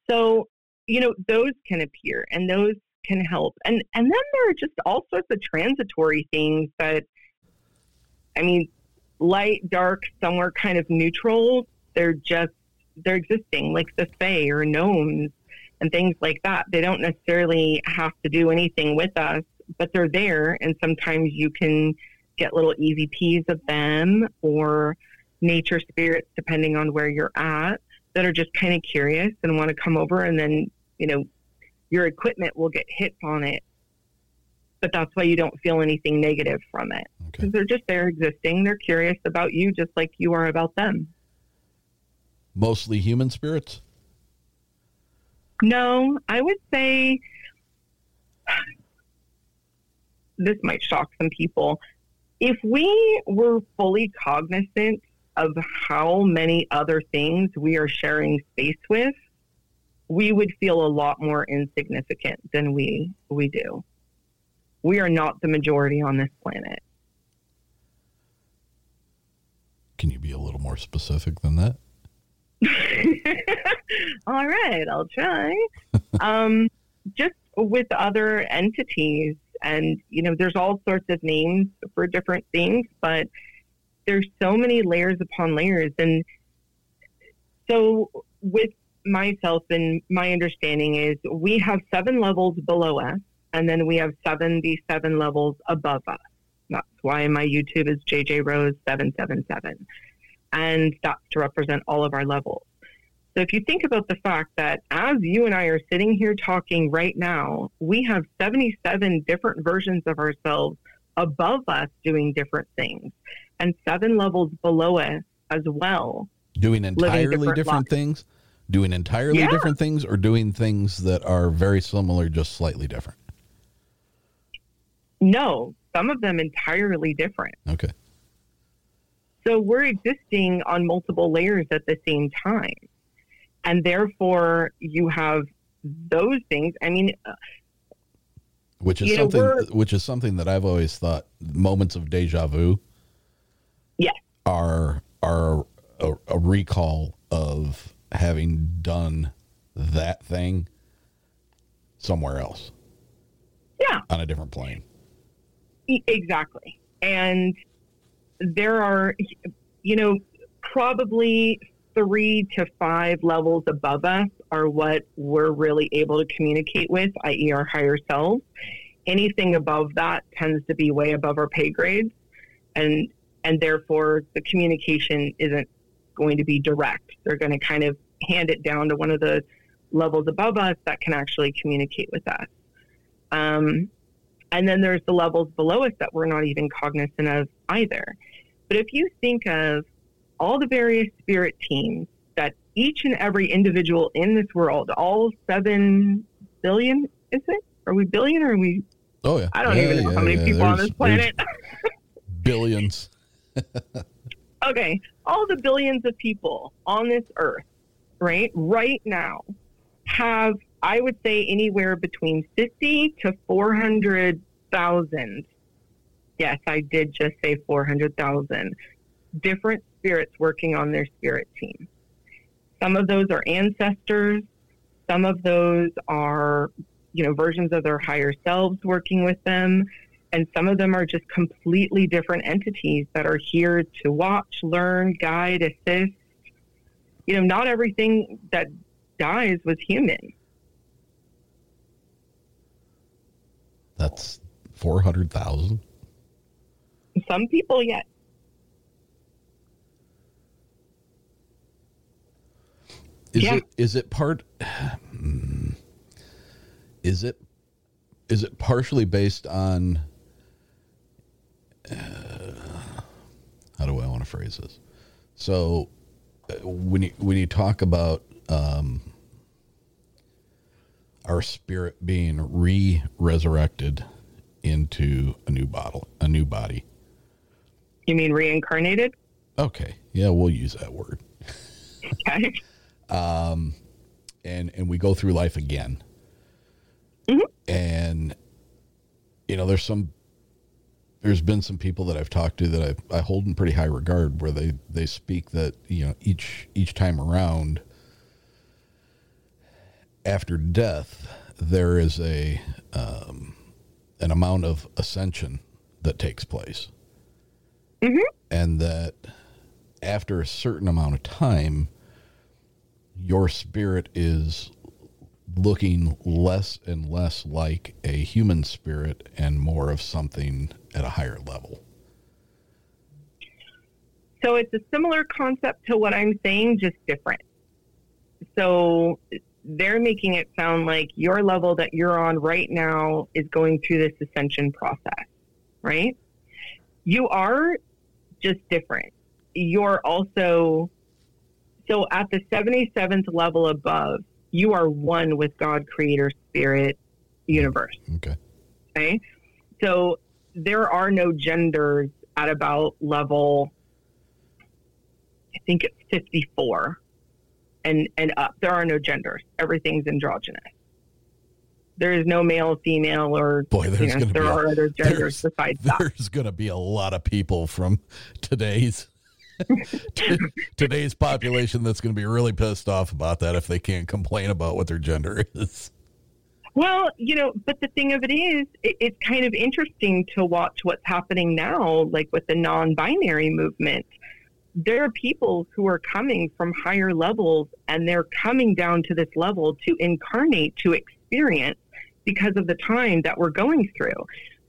So, you know, those can appear and those can help. And then there are just all sorts of transitory things that, I mean, light, dark, somewhere kind of neutral. They're existing, like the fae or gnomes and things like that. They don't necessarily have to do anything with us, but they're there. And sometimes you can get little EVPs of them or nature spirits, depending on where you're at, that are just kind of curious and want to come over, and then, you know, your equipment will get hits on it. But that's why you don't feel anything negative from it. Because they're just there existing. They're curious about you just like you are about them. Mostly human spirits? No, I would say, this might shock some people. If we were fully cognizant of how many other things we are sharing space with, we would feel a lot more insignificant than we do. We are not the majority on this planet. Can you be a little more specific than that? All right, I'll try. Just with other entities, and, you know, there's all sorts of names for different things, but there's so many layers upon layers. And so with myself, and my understanding is we have 7 levels below us, and then we have 77 levels above us. That's why my YouTube is JJRose777. And that's to represent all of our levels. So if you think about the fact that as you and I are sitting here talking right now, we have 77 different versions of ourselves above us doing different things, and 7 levels below us as well. Doing entirely different things? Doing entirely different things, or doing things that are very similar, just slightly different? No, some of them entirely different. Okay. So we're existing on multiple layers at the same time. And therefore, you have those things. I mean, which is something that I've always thought moments of deja vu are a recall of having done that thing somewhere else. Yeah. On a different plane. Exactly. And there are, you know, probably 3 to 5 levels above us are what we're really able to communicate with, i.e. our higher selves. Anything above that tends to be way above our pay grades, and therefore the communication isn't going to be direct. They're going to kind of hand it down to one of the levels above us that can actually communicate with us. And then there's the levels below us that we're not even cognizant of either. But if you think of all the various spirit teams that each and every individual in this world, all 7 billion, is it? Are we billion or are we? Oh, yeah. I don't even know how many people on this planet. Billions. Okay. All the billions of people on this earth, right now have, I would say, anywhere between 50 to 400,000. Yes, I did just say 400,000 different spirits working on their spirit team. Some of those are ancestors. Some of those are, versions of their higher selves working with them. And some of them are just completely different entities that are here to watch, learn, guide, assist. Not everything that dies was human. That's 400,000. Some people, yes. Is it partially based on, how do I want to phrase this? So when you talk about, our spirit being resurrected into a new body. You mean reincarnated? Okay. Yeah. We'll use that word. Okay. And we go through life again. Mm-hmm. And, there's been some people that I've talked to that I hold in pretty high regard where they speak that, each time around after death, there is an amount of ascension that takes place. Mm-hmm. And that after a certain amount of time, your spirit is looking less and less like a human spirit and more of something at a higher level. So it's a similar concept to what I'm saying, just different. So they're making it sound like your level that you're on right now is going through this ascension process, right? You are just different. You're also, so at the 77th level above, you are one with God, creator, spirit, universe. Okay. So there are no genders at about level, I think it's 54 and up. There are no genders. Everything's androgynous. There is no male, female, or there are other genders besides that. There's going to be a lot of people from today's population that's going to be really pissed off about that if they can't complain about what their gender is. Well, but the thing of it is, it's kind of interesting to watch what's happening now, like with the non-binary movement. There are people who are coming from higher levels and they're coming down to this level to incarnate, to experience because of the time that we're going through.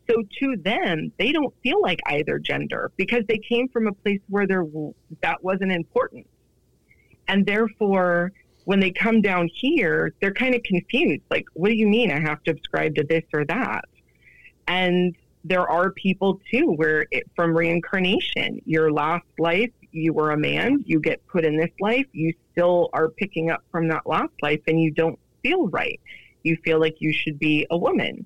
So to them, they don't feel like either gender because they came from a place where that wasn't important. And therefore, when they come down here, they're kind of confused. Like, what do you mean I have to ascribe to this or that? And there are people, too, where from reincarnation, your last life, you were a man, you get put in this life, you still are picking up from that last life and you don't feel right. You feel like you should be a woman.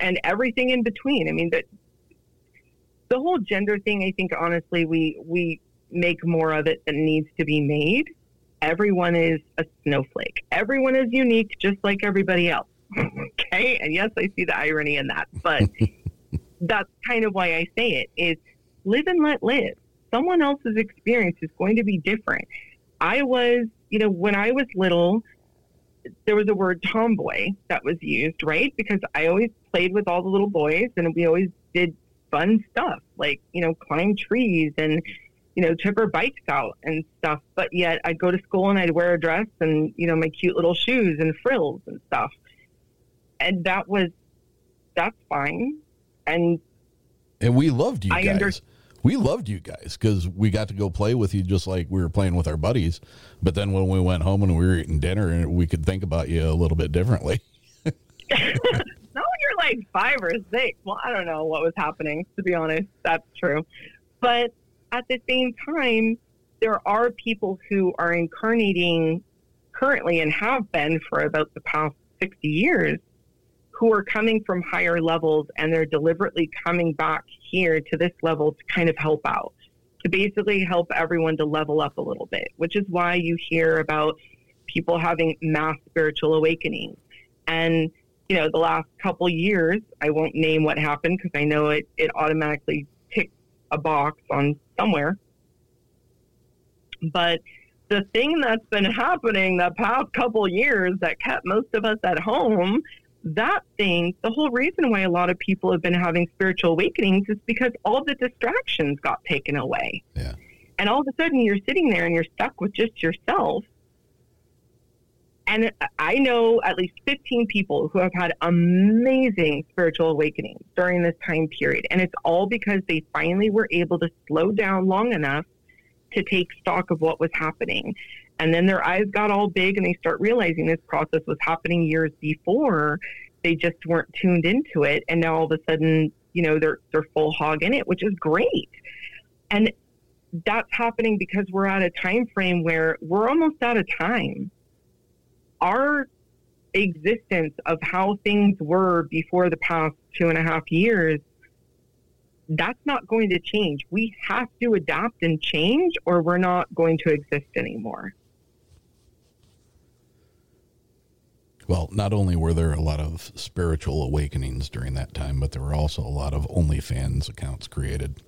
And everything in between. I mean, the whole gender thing, I think, honestly, we make more of it than needs to be made. Everyone is a snowflake. Everyone is unique, just like everybody else. Okay? And yes, I see the irony in that. But that's kind of why I say it, is live and let live. Someone else's experience is going to be different. I was, when I was little, there was a word tomboy that was used, right? Because I always played with all the little boys and we always did fun stuff like, climb trees and, took our bikes out and stuff. But yet I'd go to school and I'd wear a dress and, my cute little shoes and frills and stuff. And that's fine. And we loved you guys. we loved you guys because we got to go play with you just like we were playing with our buddies. But then when we went home and we were eating dinner, we could think about you a little bit differently. No, you're like 5 or 6. Well, I don't know what was happening, to be honest. That's true. But at the same time, there are people who are incarnating currently and have been for about the past 60 years who are coming from higher levels, and they're deliberately coming back here to this level to kind of help out, to basically help everyone to level up a little bit, which is why you hear about people having mass spiritual awakenings. And, you know, the last couple years, I won't name what happened because I know it automatically ticks a box on somewhere. But the thing that's been happening the past couple years that kept most of us at home, that thing, the whole reason why a lot of people have been having spiritual awakenings is because all the distractions got taken away. Yeah. And all of a sudden you're sitting there and you're stuck with just yourself. And I know at least 15 people who have had amazing spiritual awakenings during this time period. And it's all because they finally were able to slow down long enough to take stock of what was happening. And then their eyes got all big and they start realizing this process was happening years before. They just weren't tuned into it. And now all of a sudden, you know, they're full hog in it, which is great. And that's happening because we're at a time frame where we're almost out of time. Our existence of how things were before the past 2.5 years, that's not going to change. We have to adapt and change, or we're not going to exist anymore. Well, not only were there a lot of spiritual awakenings during that time, but there were also a lot of OnlyFans accounts created.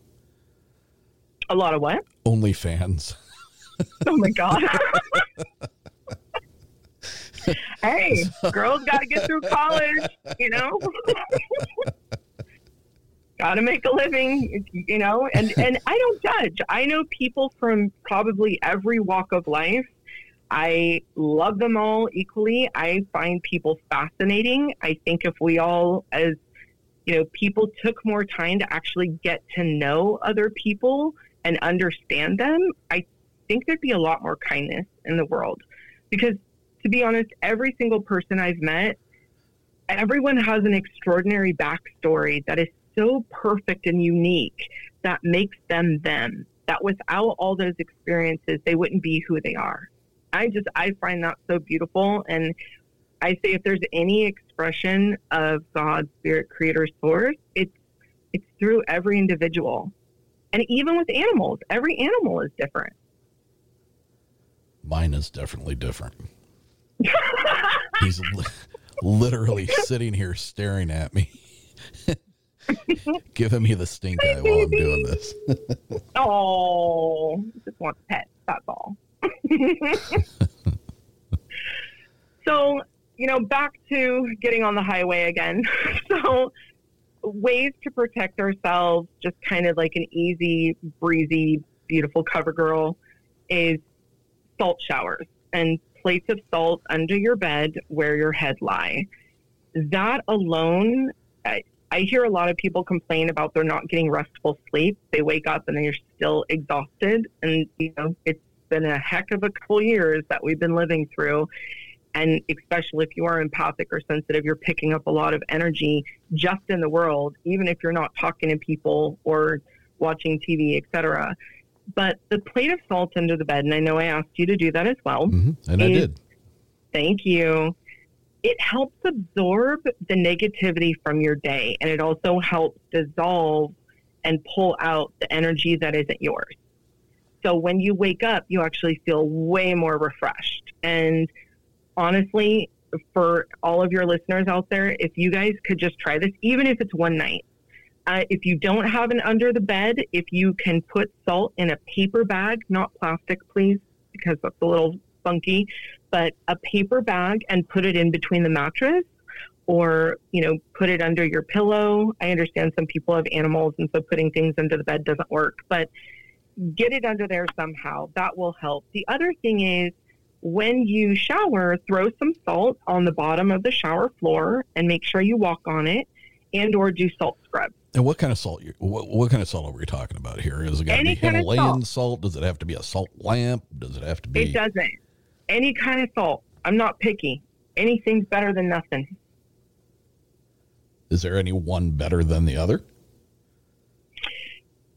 A lot of what? OnlyFans. Oh my God. Hey, girls got to get through college, you know? Got to make a living, you know, and I don't judge. I know people from probably every walk of life. I love them all equally. I find people fascinating. I think if we all, as, you know, people took more time to actually get to know other people and understand them, I think there'd be a lot more kindness in the world. Because to be honest, every single person I've met, everyone has an extraordinary backstory that is so perfect and unique that makes them, that without all those experiences, they wouldn't be who they are. I find that so beautiful. And I say, if there's any expression of God, spirit, creator, source, it's through every individual. And even with animals, every animal is different. Mine is definitely different. He's literally sitting here staring at me. Giving me the stink eye while I'm doing this. Oh, just want pets. That's all. So, you know, back to getting on the highway again. So, ways to protect ourselves, just kind of like an easy, breezy, beautiful cover girl, is salt showers and plates of salt under your bed where your head lie. That alone, I hear a lot of people complain about they're not getting restful sleep. They wake up and they're still exhausted. And, you know, it's been a heck of a couple years that we've been living through. And especially if you are empathic or sensitive, you're picking up a lot of energy just in the world, even if you're not talking to people or watching TV, etc. But the plate of salt under the bed, and I know I asked you to do that as well. Mm-hmm. And I did. Thank you. It helps absorb the negativity from your day, and it also helps dissolve and pull out the energy that isn't yours. So when you wake up, you actually feel way more refreshed. And honestly, for all of your listeners out there, if you guys could just try this, even if it's one night, if you don't have an under the bed, if you can put salt in a paper bag, not plastic, please, because that's a little funky, but a paper bag, and put it in between the mattress or, you know, put it under your pillow. I understand some people have animals, and so putting things under the bed doesn't work, but get it under there somehow. That will help. The other thing is, when you shower, throw some salt on the bottom of the shower floor and make sure you walk on it. and or do salt scrubs. And what kind of salt? What kind of salt are we talking about here? Is it going to be Himalayan salt? Does it have to be a salt lamp? Does it have to be? It doesn't. Any kind of salt. I'm not picky. Anything's better than nothing. Is there any one better than the other?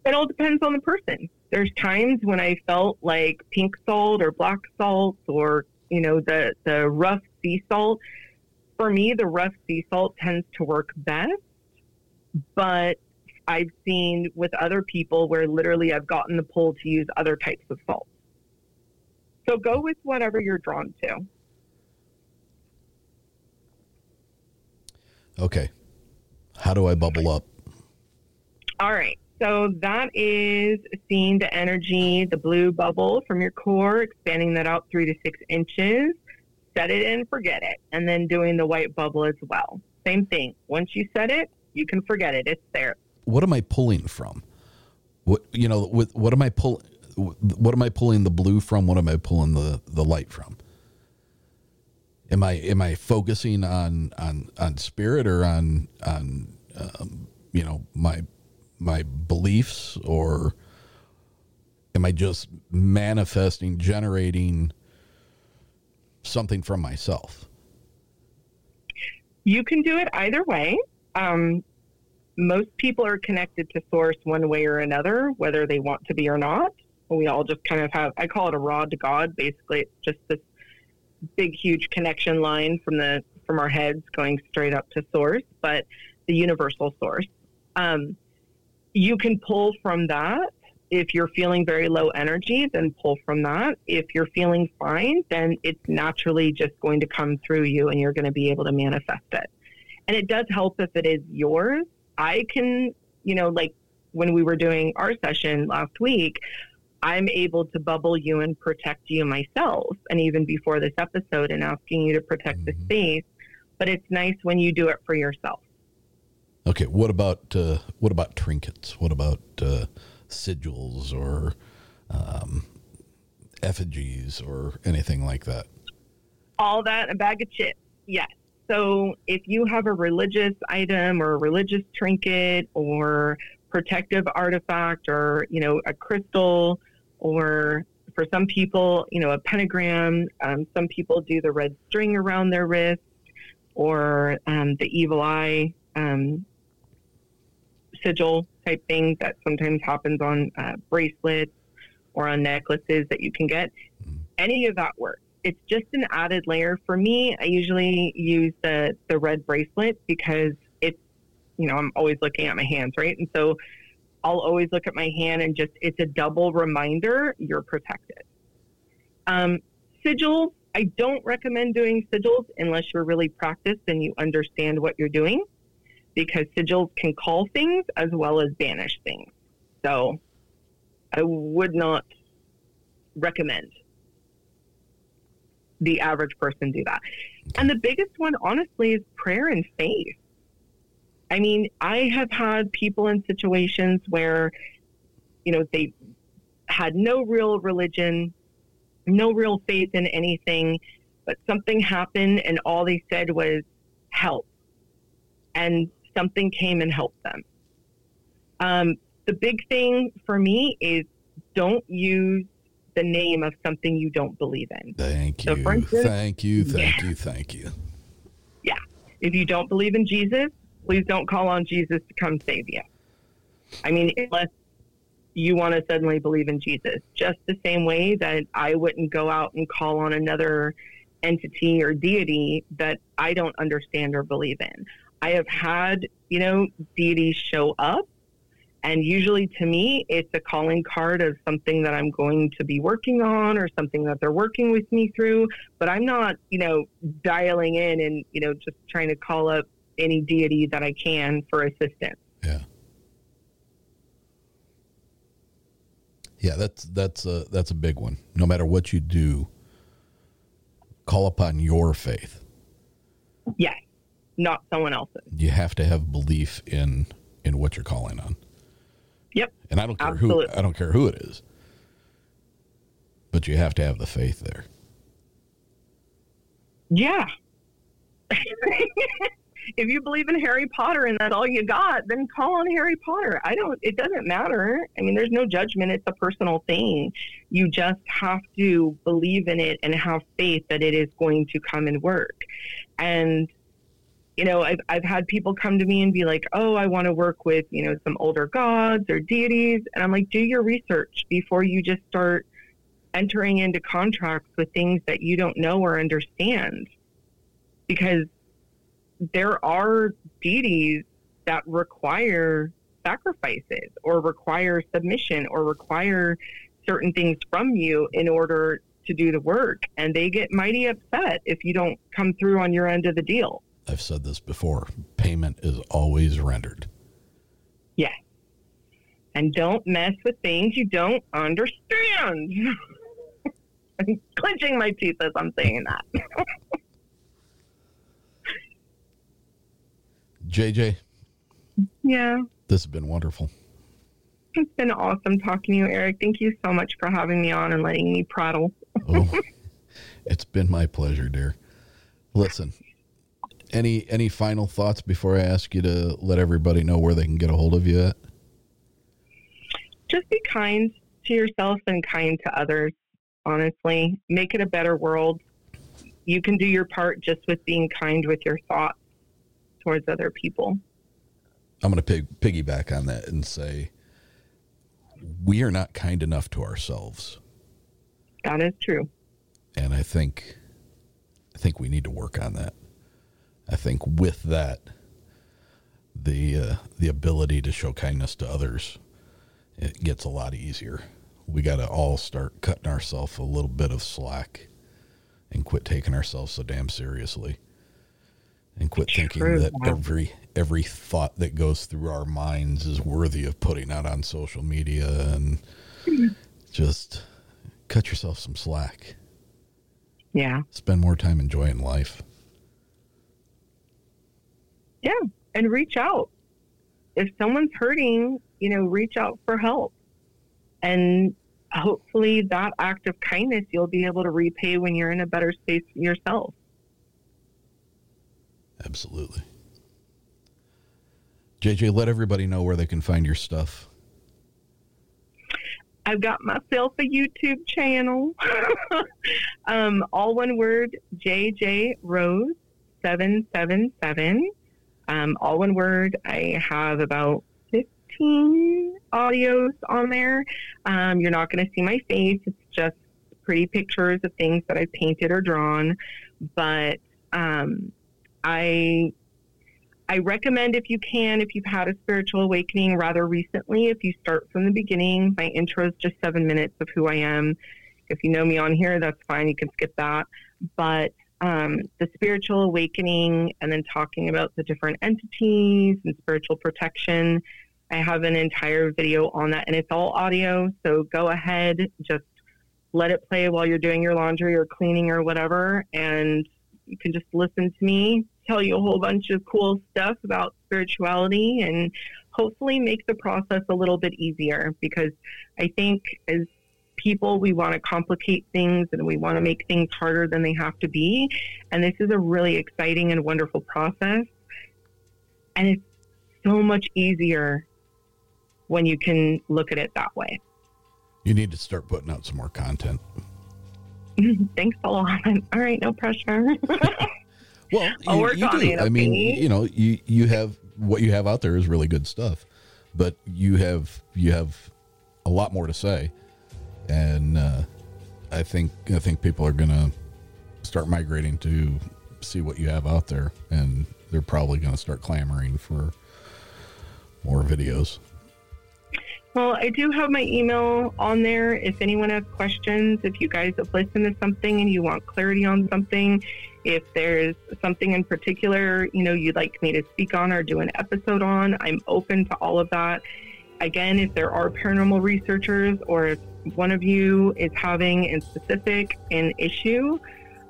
It all depends on the person. There's times when I felt like pink salt or black salt or, you know, the rough sea salt. For me, the rough sea salt tends to work best. But I've seen with other people where literally I've gotten the pull to use other types of salt. So go with whatever you're drawn to. Okay. How do I bubble up? All right. So that is seeing the energy, the blue bubble from your core, expanding that out 3 to 6 inches, set it and forget it, and then doing the white bubble as well. Same thing. Once you set it, you can forget it. It's there. What am I pulling from? What am I pulling the blue from? What am I pulling the light from? Am I focusing on spirit or on my beliefs, or am I just manifesting, generating something from myself? You can do it either way. Most people are connected to source one way or another, whether they want to be or not. We all just kind of have, I call it a rod to God. Basically, it's just this big, huge connection line from our heads going straight up to source, but the universal source. You can pull from that. If you're feeling very low energy, then pull from that. If you're feeling fine, then it's naturally just going to come through you and you're going to be able to manifest it. And it does help if it is yours. I can, like when we were doing our session last week, I'm able to bubble you and protect you myself. And even before this episode and asking you to protect the space, but it's nice when you do it for yourself. Okay. What about trinkets? What about sigils or effigies or anything like that? All that, a bag of chips. Yes. So if you have a religious item or a religious trinket or protective artifact or, a crystal, or for some people, a pentagram, some people do the red string around their wrist or the evil eye sigil type thing that sometimes happens on bracelets or on necklaces that you can get. Any of that works. It's just an added layer. For me, I usually use the red bracelet because it's, I'm always looking at my hands, right? And so I'll always look at my hand and just, it's a double reminder you're protected. Sigils, I don't recommend doing sigils unless you're really practiced and you understand what you're doing, because sigils can call things as well as banish things. So I would not recommend the average person do that. And the biggest one, honestly, is prayer and faith. I mean, I have had people in situations where, they had no real religion, no real faith in anything, but something happened and all they said was help. And something came and helped them. The big thing for me is don't use the name of something you don't believe in. Thank you. So for instance, thank you. Yeah. If you don't believe in Jesus, please don't call on Jesus to come save you. I mean, unless you want to suddenly believe in Jesus, just the same way that I wouldn't go out and call on another entity or deity that I don't understand or believe in. I have had, deities show up, and usually to me, it's a calling card of something that I'm going to be working on or something that they're working with me through, but I'm not, dialing in and, just trying to call up any deity that I can for assistance. Yeah. Yeah. That's a big one. No matter what you do, call upon your faith. Yes. Not someone else's. You have to have belief in what you're calling on. Yep. And I don't care who it is, but you have to have the faith there. Yeah. if you believe in Harry Potter and that's all you got, then call on Harry Potter. It doesn't matter. I mean, there's no judgment. It's a personal thing. You just have to believe in it and have faith that it is going to come and work. And, you know, I've had people come to me and be like, oh, I want to work with, you know, some older gods or deities. And I'm like, do your research before you just start entering into contracts with things that you don't know or understand, because there are deities that require sacrifices or require submission or require certain things from you in order to do the work. And they get mighty upset if you don't come through on your end of the deal. I've said this before. Payment is always rendered. Yes. And don't mess with things you don't understand. I'm clenching my teeth as I'm saying that. JJ. Yeah. This has been wonderful. It's been awesome talking to you, Eric. Thank you so much for having me on and letting me prattle. Oh, it's been my pleasure, dear. Listen, any final thoughts before I ask you to let everybody know where they can get a hold of you at? Just be kind to yourself and kind to others, honestly. Make it a better world. You can do your part just with being kind with your thoughts towards other people. I'm going to piggyback on that and say, we are not kind enough to ourselves. That is true. And I think we need to work on that. I think with that, the ability to show kindness to others, it gets a lot easier. We got to all start cutting ourselves a little bit of slack and quit taking ourselves so damn seriously and quit thinking that every thought that goes through our minds is worthy of putting out on social media, and just cut yourself some slack. Yeah. Spend more time enjoying life. Yeah. And reach out. If someone's hurting, you know, reach out for help. And hopefully that act of kindness you'll be able to repay when you're in a better space yourself. Absolutely. JJ, let everybody know where they can find your stuff. I've got myself a YouTube channel. All one word, JJRose777. All one word. I have about 15 audios on there. You're not going to see my face. It's just pretty pictures of things that I've painted or drawn. But I recommend, if you can, if you've had a spiritual awakening rather recently, if you start from the beginning. My intro is just 7 minutes of who I am. If you know me on here, that's fine. You can skip that. But the spiritual awakening, and then talking about the different entities and spiritual protection, I have an entire video on that, and it's all audio. So go ahead, just let it play while you're doing your laundry or cleaning or whatever. And you can just listen to me tell you a whole bunch of cool stuff about spirituality, and hopefully make the process a little bit easier, because I think as people, we want to complicate things and we want to make things harder than they have to be. And this is a really exciting and wonderful process. And it's so much easier when you can look at it that way. You need to start putting out some more content. Thanks a lot. All right, no pressure. Well, you do. I mean, you know, you have what you have out there is really good stuff, but you have a lot more to say, and I think people are gonna start migrating to see what you have out there, and they're probably gonna start clamoring for more videos. Well, I do have my email on there. If anyone has questions, if you guys have listened to something and you want clarity on something, if there's something in particular, you know, you'd like me to speak on or do an episode on, I'm open to all of that. Again, if there are paranormal researchers, or if one of you is having in specific an issue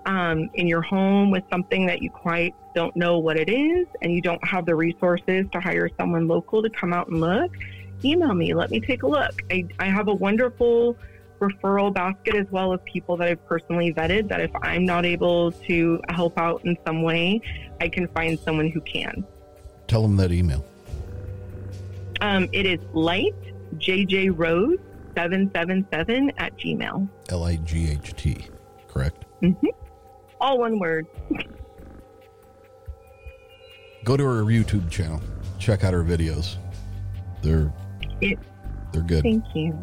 in your home with something that you quite don't know what it is, and you don't have the resources to hire someone local to come out and look, email me. Let me take a look. I have a wonderful referral basket as well of people that I've personally vetted that if I'm not able to help out in some way, I can find someone who can. Tell them that email. It is lightjjrose777@gmail.com. LIGHT, correct? Mm-hmm. All one word. Go to her YouTube channel. Check out her videos. They're good. Thank you.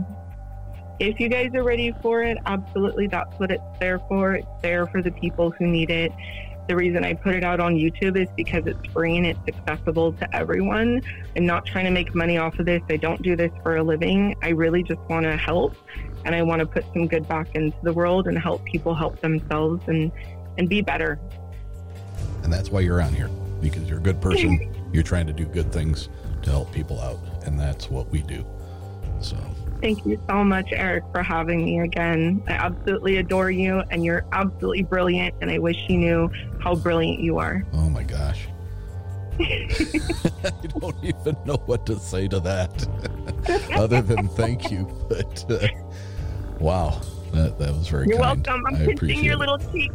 If you guys are ready for it, absolutely, that's what it's there for. It's there for the people who need it. The reason I put it out on YouTube is because it's free and it's accessible to everyone. I'm not trying to make money off of this. I don't do this for a living. I really just want to help, and I want to put some good back into the world and help people help themselves and be better. And that's why you're on here, because you're a good person. You're trying to do good things to help people out, and that's what we do. So thank you so much, Eric, for having me again. I absolutely adore you, and you're absolutely brilliant, and I wish you knew how brilliant you are. Oh my gosh. I don't even know what to say to that other than thank you, but wow, that was very You're kind. Welcome. I'm pinching your little cheek.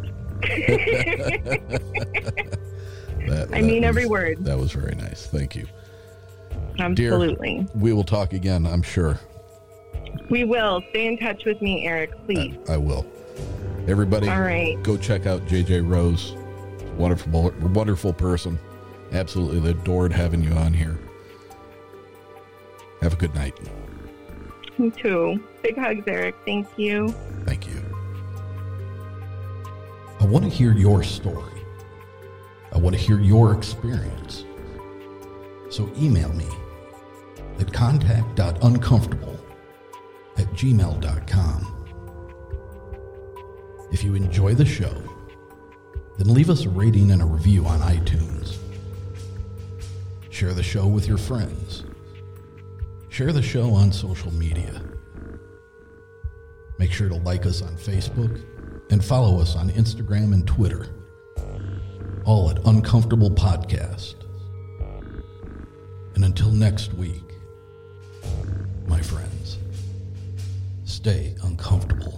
Every word. That was very nice. Thank you. Absolutely. Dear, we will talk again, I'm sure. We will. Stay in touch with me, Eric, please. I will. Everybody, all right, Go check out JJ Rose. Wonderful, wonderful person. Absolutely adored having you on here. Have a good night. You too. Big hugs, Eric. Thank you. Thank you. I want to hear your story. I want to hear your experience. So email me at contact.uncomfortable@gmail.com. If you enjoy the show, then leave us a rating and a review on iTunes. Share the show with your friends. Share the show on social media. Make sure to like us on Facebook and follow us on Instagram and Twitter, all at Uncomfortable Podcast. And until next week, my friends, stay uncomfortable.